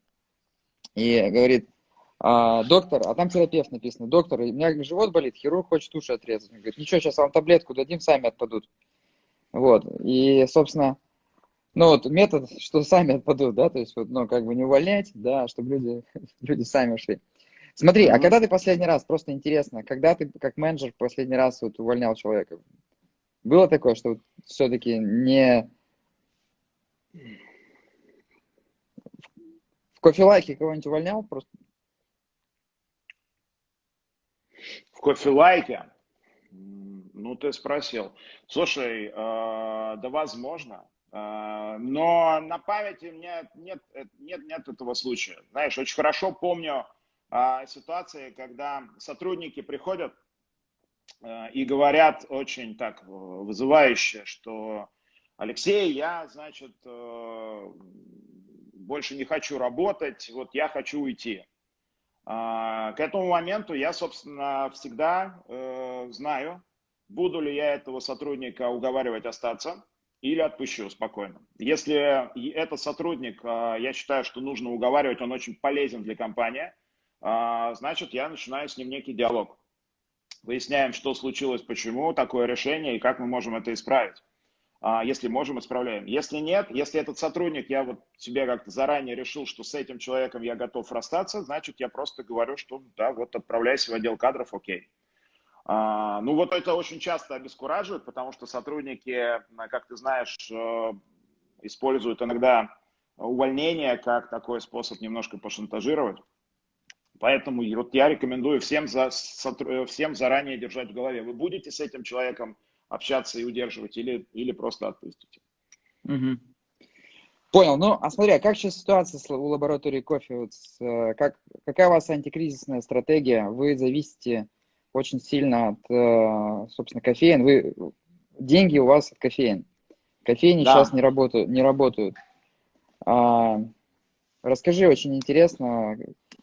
и говорит: а, доктор, а там терапевт написано: доктор, у меня живот болит, хирург хочет уши отрезать. Он говорит: ничего, сейчас вам таблетку дадим, сами отпадут. Вот, и, собственно, ну вот метод, что сами отпадут, да, то есть, вот, ну, как бы не увольнять, да, чтобы люди, люди сами ушли. Смотри, а когда ты последний раз, просто интересно, когда ты как менеджер последний раз вот увольнял человека? Было такое, что все-таки не... В кофе-лайке кого-нибудь увольнял просто? В кофе-лайке? Ну, ты спросил. Слушай, э, да возможно. Э, но на памяти у меня нет, нет, нет этого случая. Знаешь, очень хорошо помню э, ситуации, когда сотрудники приходят э, и говорят очень так вызывающе, что Алексей, я, значит, э, больше не хочу работать, вот я хочу уйти. Э, к этому моменту я, собственно, всегда э, знаю, буду ли я этого сотрудника уговаривать остаться или отпущу спокойно. Если этот сотрудник, я считаю, что нужно уговаривать, он очень полезен для компании, значит, я начинаю с ним некий диалог. Выясняем, что случилось, почему такое решение и как мы можем это исправить. Если можем, исправляем. Если нет, если этот сотрудник, я вот себе как-то заранее решил, что с этим человеком я готов расстаться, значит, я просто говорю, что да, вот отправляйся в отдел кадров, окей. А, ну вот это очень часто обескураживает, потому что сотрудники, как ты знаешь, используют иногда увольнение как такой способ немножко пошантажировать. Поэтому вот я рекомендую всем, за, всем заранее держать в голове. Вы будете с этим человеком общаться и удерживать или, или просто отпустите? Угу. Понял. Ну, а смотри, а как сейчас ситуация у лаборатории кофе? Вот с, как, какая у вас антикризисная стратегия? Вы зависите... очень сильно от, собственно, кофеин. Вы, деньги у вас от кофеин. Кофейни да. сейчас не работают. Не работают. А, расскажи, очень интересно,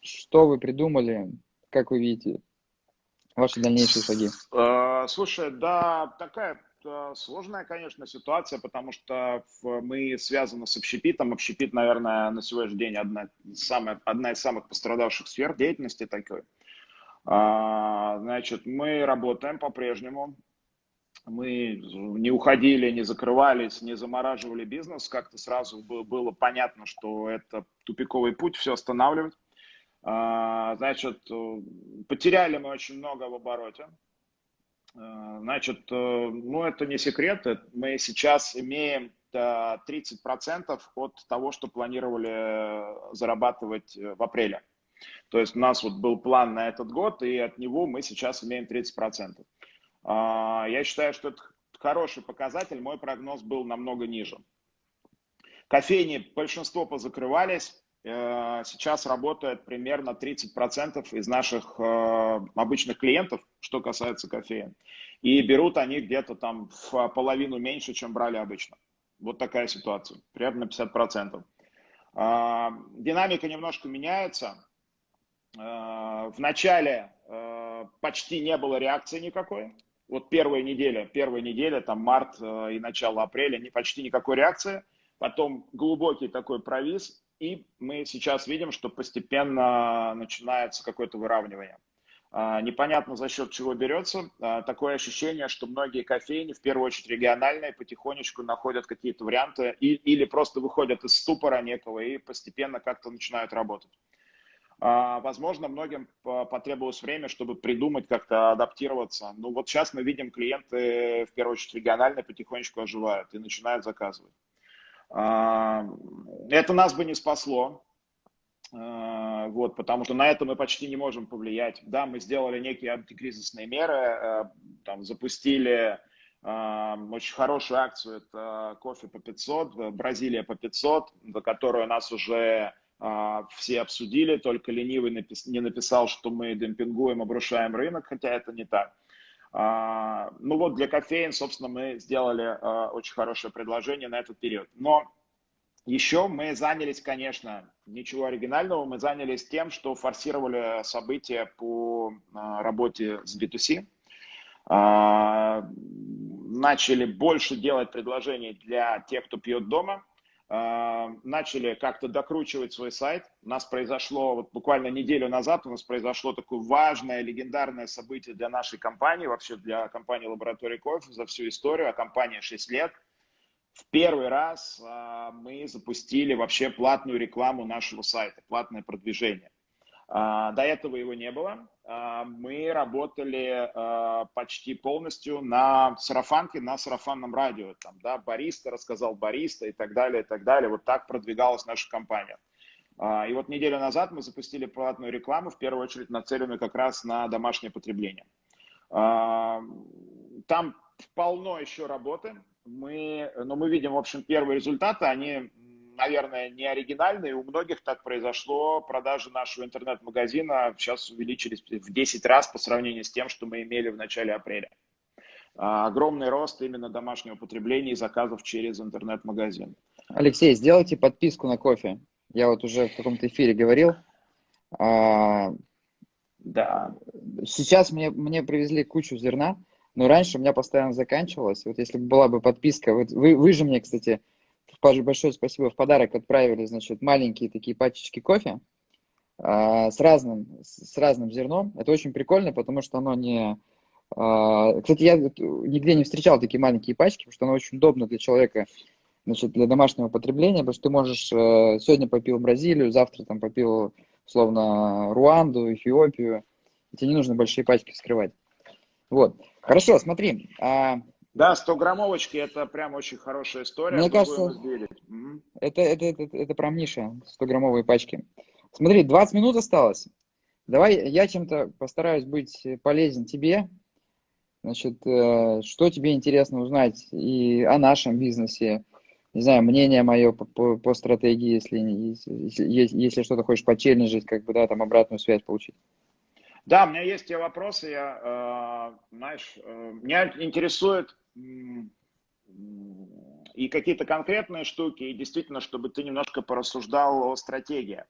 что вы придумали, как вы видите ваши дальнейшие шаги. Слушай, да, такая сложная, конечно, ситуация, потому что мы связаны с общепитом. Общепит, наверное, на сегодняшний день одна, самая, одна из самых пострадавших сфер деятельности такой. Значит, мы работаем по-прежнему, мы не уходили, не закрывались, не замораживали бизнес, как-то сразу было понятно, что это тупиковый путь, все останавливать. Значит, потеряли мы очень много в обороте. Значит, ну это не секрет, мы сейчас имеем тридцать процентов от того, что планировали зарабатывать в апреле. То есть у нас вот был план на этот год, и от него мы сейчас имеем тридцать процентов. Я считаю, что это хороший показатель, мой прогноз был намного ниже. Кофейни большинство позакрывались, сейчас работает примерно тридцать процентов из наших обычных клиентов, что касается кофеин. И берут они где-то там в половину меньше, чем брали обычно. Вот такая ситуация, примерно пятьдесят процентов. Динамика немножко меняется. В начале почти не было реакции никакой. Вот первая неделя, первая неделя, там март и начало апреля, почти никакой реакции. Потом глубокий такой провис, и мы сейчас видим, что постепенно начинается какое-то выравнивание. Непонятно, за счет чего берется. Такое ощущение, что многие кофейни, в первую очередь региональные, потихонечку находят какие-то варианты или просто выходят из ступора некого и постепенно как-то начинают работать. Возможно, многим потребовалось время, чтобы придумать, как-то адаптироваться. Ну вот сейчас мы видим, клиенты, в первую очередь региональные, потихонечку оживают и начинают заказывать. Это нас бы не спасло, вот, потому что на это мы почти не можем повлиять. Да, мы сделали некие антикризисные меры, там, запустили очень хорошую акцию, это кофе по пятьсот, Бразилия по пятьсот, за которую нас уже... все обсудили, только ленивый напис... не написал, что мы демпингуем, обрушаем рынок, хотя это не так. А, ну вот для кофеин, собственно, мы сделали а, очень хорошее предложение на этот период. Но еще мы занялись, конечно, ничего оригинального, мы занялись тем, что форсировали события по а, работе с би ту си. А, начали больше делать предложений для тех, кто пьет дома. Начали как-то докручивать свой сайт. У нас произошло, вот буквально неделю назад, у нас произошло такое важное, легендарное событие для нашей компании, вообще для компании «Лаборатория кофе» за всю историю, а компания шесть лет. В первый раз мы запустили вообще платную рекламу нашего сайта, платное продвижение. До этого его не было. Мы работали почти полностью на сарафанке, на сарафанном радио. Там, да, бариста рассказал бариста и так далее, и так далее. Вот так продвигалась наша компания. И вот неделю назад мы запустили платную рекламу, в первую очередь нацеленную как раз на домашнее потребление. Там полно еще работы. Мы, но мы видим, в общем, первые результаты, они... наверное, не оригинальные. У многих так произошло. Продажи нашего интернет-магазина сейчас увеличились в десять раз по сравнению с тем, что мы имели в начале апреля. Огромный рост именно домашнего потребления и заказов через интернет-магазин. Алексей, сделайте подписку на кофе. Я вот уже в каком-то эфире говорил. Да. Сейчас мне, мне привезли кучу зерна, но раньше у меня постоянно заканчивалось. Вот если бы была бы подписка, вот вы, вы же мне, кстати, большое спасибо, в подарок отправили, значит, маленькие такие пачечки кофе а, с разным, с разным зерном. Это очень прикольно, потому что оно не... А, кстати, я нигде не встречал такие маленькие пачки, потому что оно очень удобно для человека, значит, для домашнего потребления, потому что ты можешь... А, сегодня попил Бразилию, завтра там попил, условно, Руанду, Эфиопию. И тебе не нужно большие пачки вскрывать. Вот. Хорошо, смотри. А, Да, сто граммовочки это прям очень хорошая история. Мне кажется, это, это, это, это прям ниша, сто граммовые пачки. Смотри, двадцать минут осталось. Давай я чем-то постараюсь быть полезен тебе. Значит, что тебе интересно узнать и о нашем бизнесе. Не знаю, мнение мое по, по, по стратегии, если, если, если что-то хочешь почелленджить, как бы, да, там обратную связь получить. Да, у меня есть те вопросы. Я, э, знаешь, э, меня интересует и какие-то конкретные штуки, и действительно, чтобы ты немножко порассуждал о стратегии.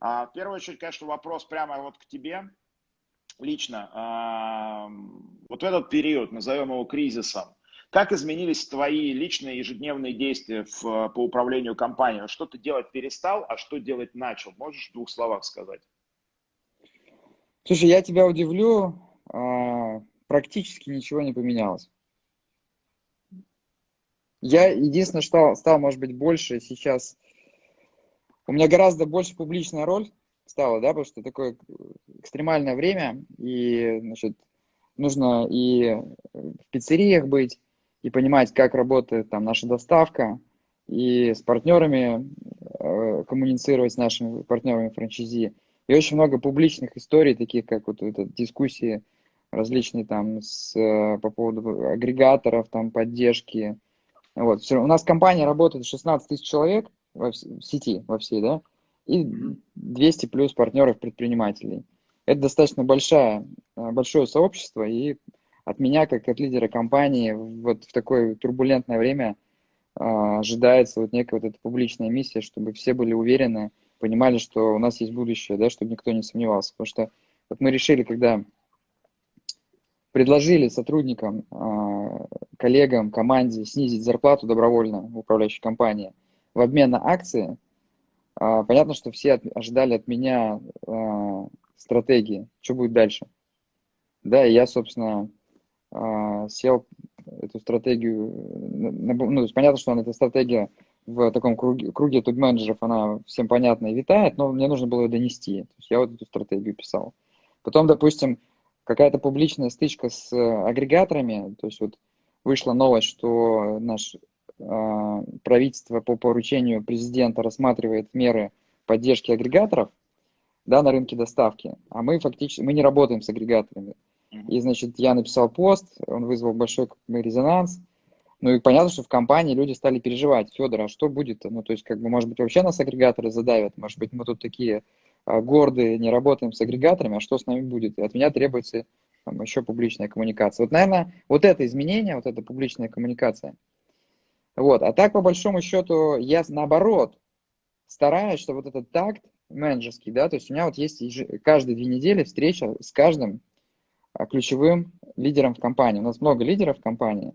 В первую очередь, конечно, вопрос прямо вот к тебе лично. Вот в этот период, назовем его кризисом, как изменились твои личные ежедневные действия в, по управлению компанией? Что ты делать перестал, а что делать начал? Можешь в двух словах сказать? Слушай, я тебя удивлю, практически ничего не поменялось. Я единственное, что стал, может быть, больше сейчас. У меня гораздо больше публичная роль стала, да, потому что такое экстремальное время, и, значит, нужно и в пиццериях быть, и понимать, как работает там наша доставка, и с партнерами э, коммуницировать, с нашими партнерами франчайзи. И очень много публичных историй, таких как вот, вот эта дискуссии различные там с, по поводу агрегаторов, там, поддержки. Вот. У нас компания работает шестнадцать тысяч человек в сети, во всей, да, и двести плюс партнеров-предпринимателей. Это достаточно большая, большое сообщество, и от меня, как от лидера компании, вот в такое турбулентное время а, ожидается вот некая вот эта публичная миссия, чтобы все были уверены, понимали, что у нас есть будущее, да, чтобы никто не сомневался. Потому что вот мы решили, когда предложили сотрудникам, коллегам, команде снизить зарплату добровольно в управляющей компании в обмен на акции, понятно, что все от, ожидали от меня стратегии, что будет дальше. Да, и я, собственно, сел эту стратегию, ну, то есть понятно, что она, эта стратегия в таком круге, круге топ-менеджеров, она всем понятна и витает, но мне нужно было ее донести. То есть я вот эту стратегию писал. Потом, допустим, какая-то публичная стычка с агрегаторами, то есть вот вышла новость, что наше э, правительство по поручению президента рассматривает меры поддержки агрегаторов, да, на рынке доставки, а мы фактически мы не работаем с агрегаторами. И, значит, я написал пост, он вызвал большой резонанс. Ну и понятно, что в компании люди стали переживать. Федор, а что будет-то? Ну, то есть, как бы, может быть, вообще нас агрегаторы задавят, может быть, мы тут такие а, гордые, не работаем с агрегаторами, а что с нами будет? И от меня требуется там еще публичная коммуникация. Вот, наверное, вот это изменение, вот эта публичная коммуникация. Вот. А так, по большому счету, я, наоборот, стараюсь, что вот этот такт менеджерский, да, то есть у меня вот есть каждые две недели встреча с каждым ключевым лидером в компании. У нас много лидеров в компании.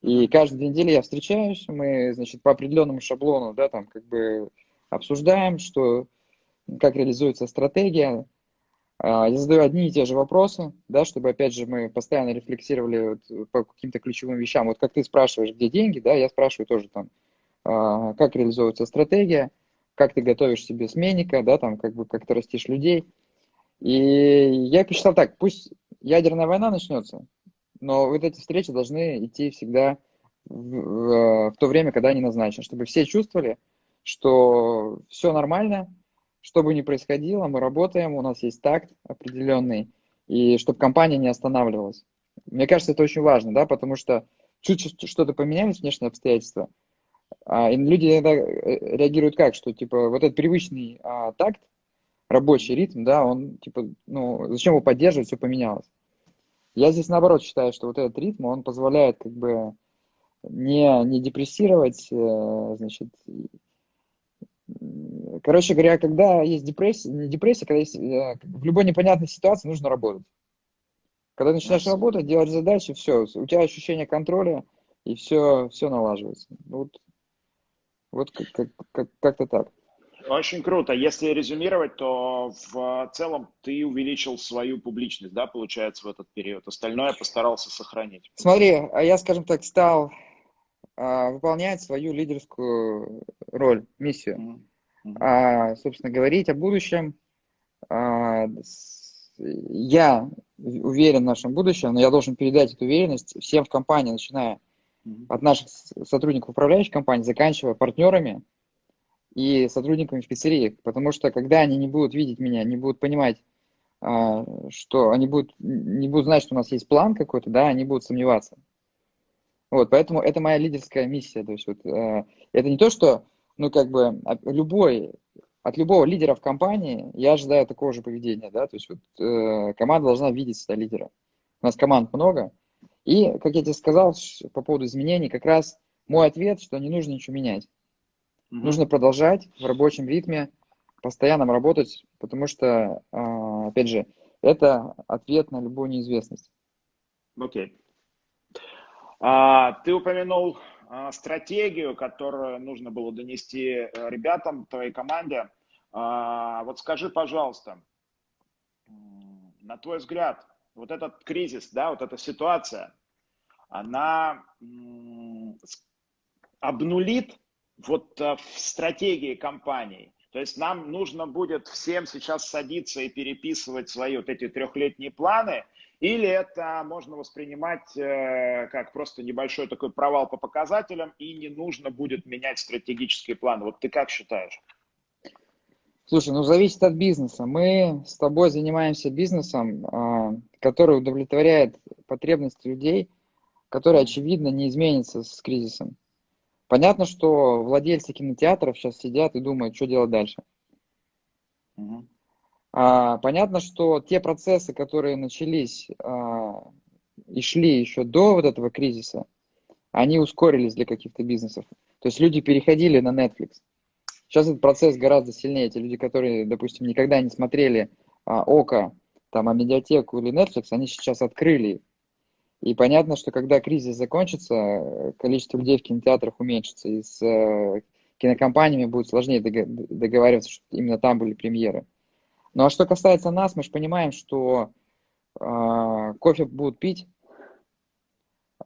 И каждую неделю я встречаюсь, мы, значит, по определенному шаблону, да, там, как бы, обсуждаем, что, как реализуется стратегия. Я задаю одни и те же вопросы, да, чтобы, опять же, мы постоянно рефлексировали вот по каким-то ключевым вещам. Вот как ты спрашиваешь, где деньги, да, я спрашиваю тоже там, как реализуется стратегия, как ты готовишь себе сменника, да, там, как бы, как ты растишь людей. И я посчитал так, пусть ядерная война начнется, но вот эти встречи должны идти всегда в, в, в то время, когда они назначены, чтобы все чувствовали, что все нормально, что бы ни происходило, мы работаем, у нас есть такт определенный, и чтобы компания не останавливалась. Мне кажется, это очень важно, да, потому что чуть-чуть что-то поменялись, внешние обстоятельства, и люди иногда реагируют как, что типа вот этот привычный а, такт, рабочий ритм, да, он типа, ну, зачем его поддерживать, все поменялось. Я здесь наоборот считаю, что вот этот ритм, он позволяет как бы не, не депрессировать, значит, короче говоря, когда есть депрессия, не депрессия, когда есть, в любой непонятной ситуации нужно работать. Когда начинаешь работать, делать задачи, все, у тебя ощущение контроля, и все, все налаживается. Вот, вот как, как, как, как-то так. Очень круто. Если резюмировать, то в целом ты увеличил свою публичность, да, получается, в этот период. Остальное постарался сохранить. Смотри, а я, скажем так, стал а, выполнять свою лидерскую роль, миссию. Mm-hmm. а, собственно, говорить о будущем. А, с, я уверен в нашем будущем, но я должен передать эту уверенность всем в компании, начиная mm-hmm. от наших сотрудников управляющих компаний, заканчивая партнерами и сотрудниками в пиццерии, потому что когда они не будут видеть меня, не будут понимать, что они будут, не будут знать, что у нас есть план какой-то, да, они будут сомневаться. Вот, поэтому это моя лидерская миссия, то есть вот, это не то, что, ну, как бы, любой, от любого лидера в компании я ожидаю такого же поведения, да, то есть вот команда должна видеть себя лидера. У нас команд много, и, как я тебе сказал, по поводу изменений, как раз мой ответ, что не нужно ничего менять. Mm-hmm. Нужно продолжать в рабочем ритме, постоянно работать, потому что, опять же, это ответ на любую неизвестность. Окей. Okay. А, ты упомянул а, стратегию, которую нужно было донести ребятам, твоей команде. А, вот скажи, пожалуйста, на твой взгляд, вот этот кризис, да, вот эта ситуация, она м- обнулит вот в стратегии компании. То есть нам нужно будет всем сейчас садиться и переписывать свои вот эти трехлетние планы, или это можно воспринимать как просто небольшой такой провал по показателям, и не нужно будет менять стратегические планы. Вот ты как считаешь? Слушай, ну зависит от бизнеса. Мы с тобой занимаемся бизнесом, который удовлетворяет потребности людей, которые, очевидно, не изменятся с кризисом. Понятно, что владельцы кинотеатров сейчас сидят и думают, что делать дальше. Uh-huh. А, понятно, что те процессы, которые начались а, и шли еще до вот этого кризиса, они ускорились для каких-то бизнесов. То есть люди переходили на Netflix. Сейчас этот процесс гораздо сильнее. Те люди, которые, допустим, никогда не смотрели а, ОКО, там, а медиатеку или Netflix, они сейчас открыли их. И понятно, что когда кризис закончится, количество людей в кинотеатрах уменьшится, и с кинокомпаниями будет сложнее договариваться, что именно там были премьеры. Ну а что касается нас, мы же понимаем, что э, кофе будут пить,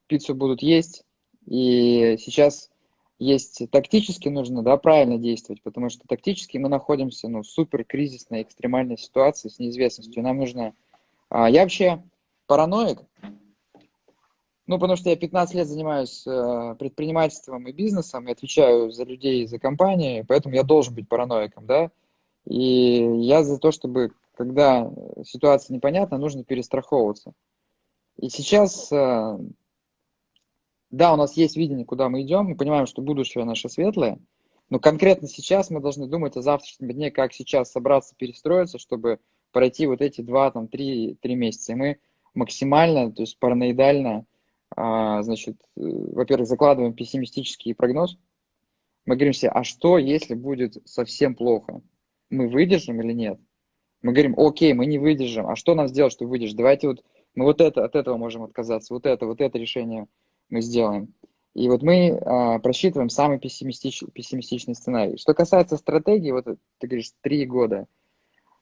пиццу будут есть, и сейчас есть тактически нужно, да, правильно действовать, потому что тактически мы находимся, ну, в суперкризисной, экстремальной ситуации с неизвестностью. Нам нужно... Э, я вообще параноик. Ну, потому что я пятнадцать лет занимаюсь э, предпринимательством и бизнесом, и отвечаю за людей, за компании, поэтому я должен быть параноиком, да. И я за то, чтобы, когда ситуация непонятна, нужно перестраховываться. И сейчас, э, да, у нас есть видение, куда мы идем, мы понимаем, что будущее наше светлое, но конкретно сейчас мы должны думать о завтрашнем дне, как сейчас собраться, перестроиться, чтобы пройти вот эти два-три месяца. И мы максимально, то есть параноидально, значит, во-первых, закладываем пессимистический прогноз. Мы говорим себе, а что, если будет совсем плохо? Мы выдержим или нет? Мы говорим, окей, мы не выдержим. А что нам сделать, чтобы выдержать? Давайте вот мы вот это, от этого можем отказаться, вот это, вот это решение мы сделаем. И вот мы а, просчитываем самый пессимистич, пессимистичный сценарий. Что касается стратегии, вот ты говоришь, три года.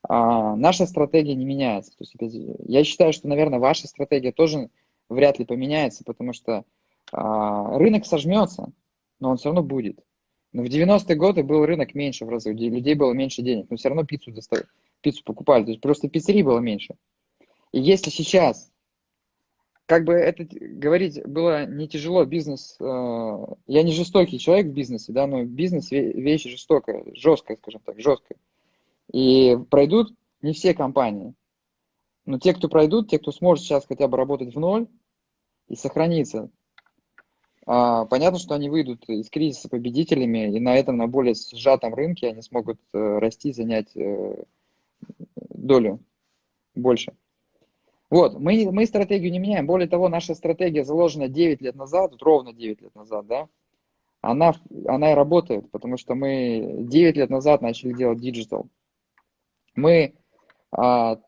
А, наша стратегия не меняется. То есть, я считаю, что, наверное, ваша стратегия тоже вряд ли поменяется, потому что а, рынок сожмется, но он все равно будет. Но в девяностые годы был рынок меньше в разы, у людей было меньше денег, но все равно пиццу доста- пиццу покупали, то есть просто пиццерий было меньше. И если сейчас, как бы это говорить было не тяжело, бизнес, э, я не жестокий человек в бизнесе, да, но бизнес вещь жестокая, жесткая, скажем так, жесткая. И пройдут не все компании, но те, кто пройдут, те, кто сможет сейчас хотя бы работать в ноль и сохраниться, э, понятно, что они выйдут из кризиса победителями, и на этом, на более сжатом рынке они смогут э, расти, занять э, долю больше. Вот, мы, мы стратегию не меняем. Более того, наша стратегия заложена девять лет назад, вот ровно девять лет назад, да, она, она и работает, потому что мы девять лет назад начали делать диджитал. Мы а,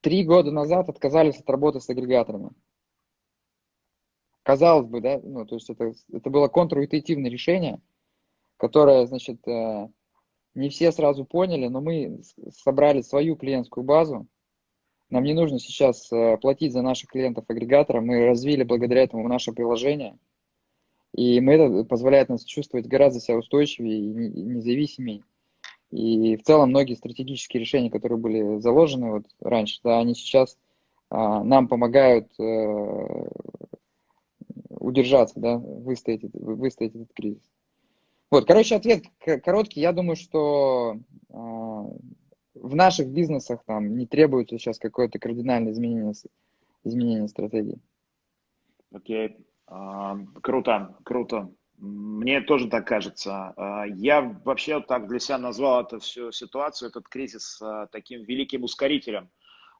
три года назад отказались от работы с агрегаторами. Казалось бы, да, ну, то есть это, это было контринтуитивное решение, которое, значит, не все сразу поняли, но мы собрали свою клиентскую базу. Нам не нужно сейчас платить за наших клиентов-агрегаторов. Мы развили благодаря этому наше приложение. И мы, это позволяет нам чувствовать гораздо себя устойчивее и независимее. И в целом многие стратегические решения, которые были заложены вот раньше, да, они сейчас а, нам помогают а, удержаться, да, выстоять, выстоять этот кризис. Вот, короче, ответ короткий. Я думаю, что... А, в наших бизнесах там не требуется сейчас какое-то кардинальное изменение, изменение стратегии. Окей. Okay. Круто, круто. Мне тоже так кажется. Я вообще так для себя назвал эту всю ситуацию, этот кризис таким великим ускорителем.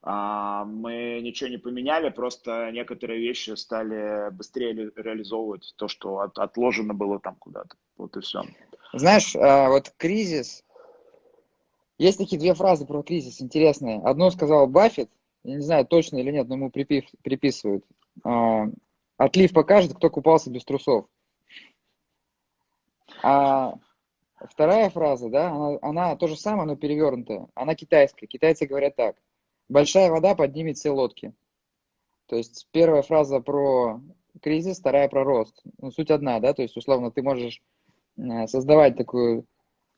Мы ничего не поменяли, просто некоторые вещи стали быстрее реализовывать, то, что отложено было там куда-то. Вот и все. Знаешь, вот кризис... Есть такие две фразы про кризис интересные. Одну сказал Баффет, я не знаю, точно или нет, но ему припив, приписывают. Отлив покажет, кто купался без трусов. А вторая фраза, да, она, она то же самое, но перевернутая. Она китайская. Китайцы говорят так. Большая вода поднимет все лодки. То есть первая фраза про кризис, вторая про рост. Ну, суть одна, да, то есть условно ты можешь создавать такую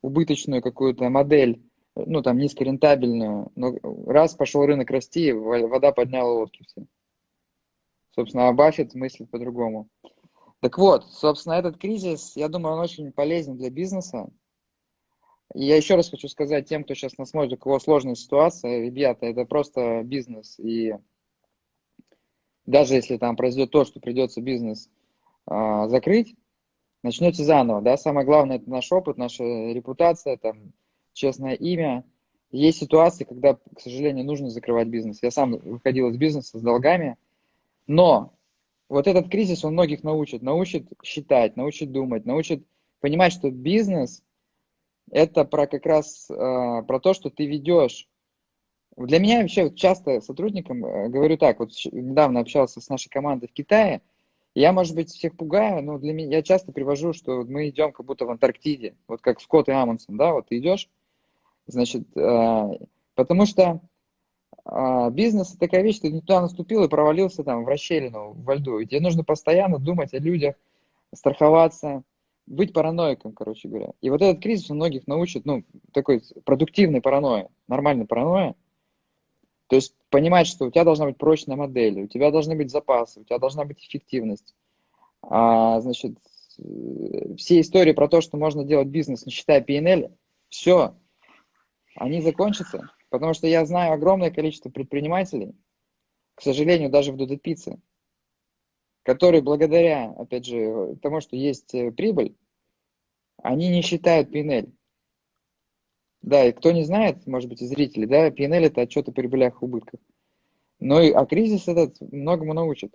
убыточную какую-то модель, ну, там, низкорентабельную, но раз пошел рынок расти, вода подняла лодки все. Собственно, а Баффет мыслит по-другому. Так вот, собственно, этот кризис, я думаю, он очень полезен для бизнеса. И я еще раз хочу сказать тем, кто сейчас нас смотрит, у кого сложная ситуация, ребята, это просто бизнес. И даже если там произойдет то, что придется бизнес а, закрыть, начнете заново, да, самое главное, это наш опыт, наша репутация, там, честное имя. Есть ситуации, когда, к сожалению, нужно закрывать бизнес. Я сам выходил из бизнеса с долгами. Но вот этот кризис, он многих научит. Научит считать, научит думать, научит понимать, что бизнес – это про как раз э, про то, что ты ведешь. Для меня вообще часто сотрудникам э, говорю так. Вот недавно общался с нашей командой в Китае. Я, может быть, всех пугаю, но для меня я часто привожу, что мы идем как будто в Антарктиде, вот как Скотт и Амундсен, да, вот ты идешь, значит, э, потому что э, бизнес – это такая вещь, ты не туда наступил и провалился там в расщелину, во льду, и тебе нужно постоянно думать о людях, страховаться, быть параноиком, короче говоря. И вот этот кризис у многих научит, ну, такой продуктивной паранойи, нормальной паранойи. То есть понимать, что у тебя должна быть прочная модель, у тебя должны быть запасы, у тебя должна быть эффективность. А, значит, все истории про то, что можно делать бизнес, не считая пи эн эл, все, они закончатся. Потому что я знаю огромное количество предпринимателей, к сожалению, даже в Додо пицце, которые благодаря, опять же, тому, что есть прибыль, они не считают пи эн эл. Да, и кто не знает, может быть, и зрители, да, пи эн эл – это отчет о прибылях и убытках. Но и, а кризис этот многому научит.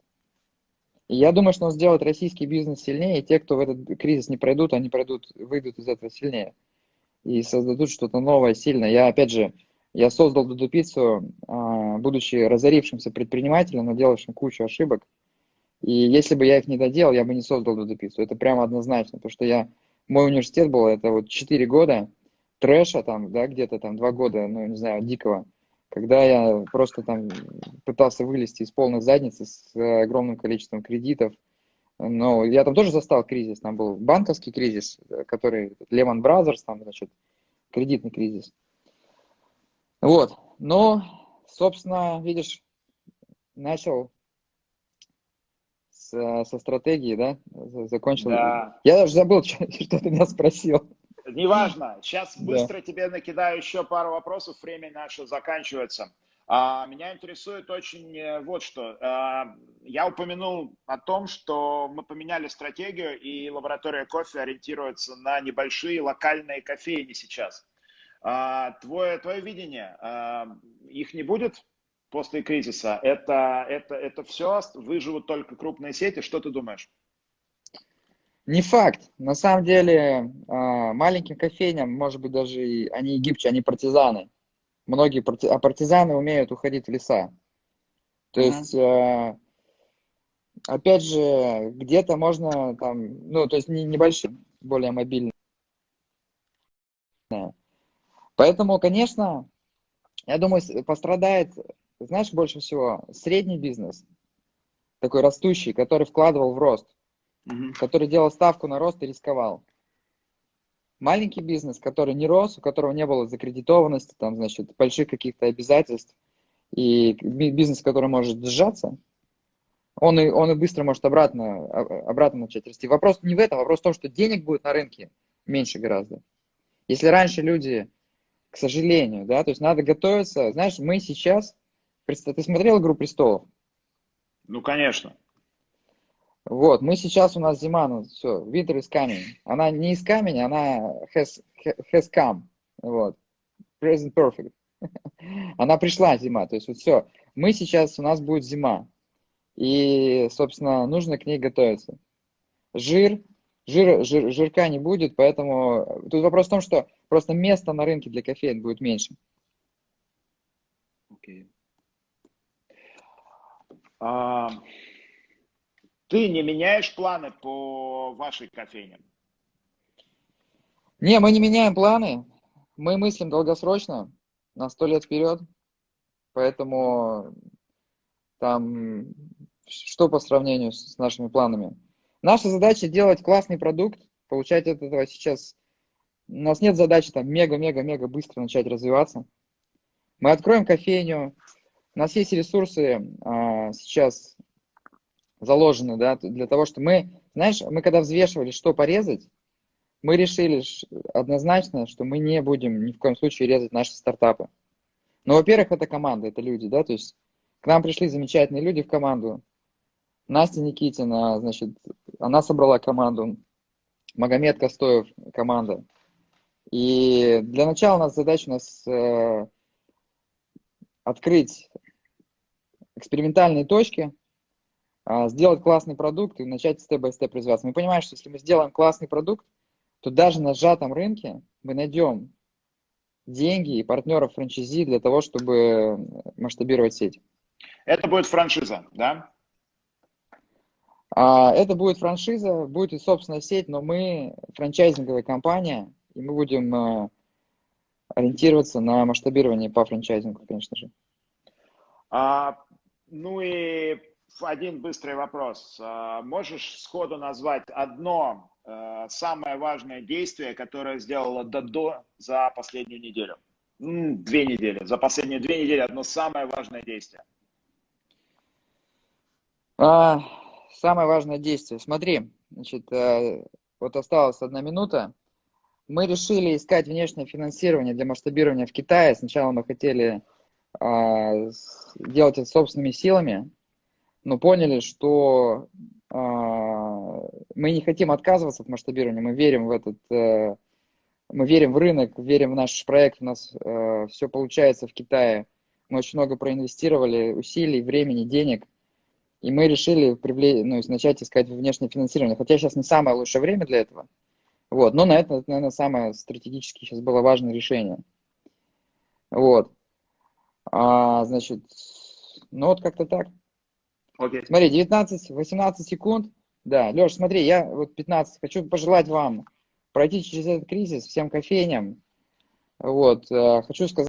И я думаю, что он сделает российский бизнес сильнее, и те, кто в этот кризис не пройдут, они пройдут, выйдут из этого сильнее и создадут что-то новое, сильное. Я, опять же, я создал Додо пиццу, будучи разорившимся предпринимателем, но делавшим кучу ошибок. И если бы я их не доделал, я бы не создал Додо пиццу. Это прямо однозначно, потому что я, мой университет был, это вот четыре года, трэша там, да, где-то там два года, ну, не знаю, дикого, когда я просто там пытался вылезти из полной задницы с огромным количеством кредитов. Но я там тоже застал кризис, там был банковский кризис, который Lehman Brothers, там, значит, кредитный кризис. Вот. Ну, собственно, видишь, начал со, со стратегии, да? Закончил. Да. Я даже забыл, что, что ты меня спросил. Неважно. Сейчас быстро да. тебе накидаю еще пару вопросов. Время наше заканчивается. А, меня интересует очень вот что. А, я упомянул о том, что мы поменяли стратегию, и лаборатория кофе ориентируется на небольшие локальные кофейни сейчас. А, твое, твое видение, а, их не будет после кризиса? Это, это, это все? Выживут только крупные сети? Что ты думаешь? Не факт. На самом деле маленьким кофейням, может быть, даже и, они гибче, они партизаны. Многие парти... А партизаны умеют уходить в леса. То [S2] Uh-huh. [S1] Есть, опять же, где-то можно там, ну, то есть небольшие, более мобильные. Поэтому, конечно, я думаю, пострадает, знаешь, больше всего средний бизнес, такой растущий, который вкладывал в рост, Uh-huh. который делал ставку на рост и рисковал. Маленький бизнес, который не рос, у которого не было закредитованности, там, значит, больших каких-то обязательств, и бизнес, который может сжаться, он и, он и быстро может обратно, обратно начать расти. Вопрос не в этом, вопрос в том, что денег будет на рынке меньше гораздо. Если раньше люди, к сожалению, да, то есть надо готовиться, знаешь, мы сейчас, ты смотрел «Игру престолов»? Ну, конечно. Вот, мы сейчас, у нас зима, ну все, winter is coming. Она не из камень, она has, has come, вот, present perfect. Она пришла, зима, то есть вот все. Мы сейчас, у нас будет зима, и, собственно, нужно к ней готовиться. Жир, жир, жир жирка не будет, поэтому тут вопрос в том, что просто места на рынке для кофеин будет меньше. Окей. Okay. Uh... Ты не меняешь планы по вашей кофейне? Не, мы не меняем планы. Мы мыслим долгосрочно, на сто лет вперед. Поэтому там что по сравнению с нашими планами? Наша задача делать классный продукт, получать от этого сейчас. У нас нет задачи там мега-мега-мега быстро начать развиваться. Мы откроем кофейню. У нас есть ресурсы а, сейчас. Заложены, да, для того, что мы, знаешь, мы когда взвешивали, что порезать, мы решили однозначно, что мы не будем ни в коем случае резать наши стартапы. Но, во-первых, это команда, это люди, да, то есть к нам пришли замечательные люди в команду. Настя Никитина, значит, она собрала команду, Магомед Костоев команда. И для начала у нас задача у нас э, открыть экспериментальные точки, сделать классный продукт и начать степ-бай-степ развиваться. Мы понимаем, что если мы сделаем классный продукт, то даже на сжатом рынке мы найдем деньги и партнеров франшизи для того, чтобы масштабировать сеть. Это будет франшиза, да? Это будет франшиза, будет и собственная сеть, но мы франчайзинговая компания, и мы будем ориентироваться на масштабирование по франчайзингу, конечно же. А, ну и... Один быстрый вопрос. Можешь сходу назвать одно самое важное действие, которое сделала Додо за последнюю неделю? Две недели. За последние две недели одно самое важное действие. А, самое важное действие. Смотри, значит, вот осталась одна минута. Мы решили искать внешнее финансирование для масштабирования в Китае. Сначала мы хотели а, делать это собственными силами. Но поняли, что э, мы не хотим отказываться от масштабирования, мы верим в этот, э, мы верим в рынок, верим в наш проект, у нас э, все получается в Китае. Мы очень много проинвестировали усилий, времени, денег, и мы решили привле... ну, начать искать внешнее финансирование. Хотя сейчас не самое лучшее время для этого, вот. Но на это, наверное, самое стратегически сейчас было важное решение. Вот. А, значит, ну вот как-то так. Okay. Смотри, девятнадцать, восемнадцать секунд. Да, Леш, смотри, я вот пятнадцать. Хочу пожелать вам пройти через этот кризис всем кофейням. Вот, хочу сказать.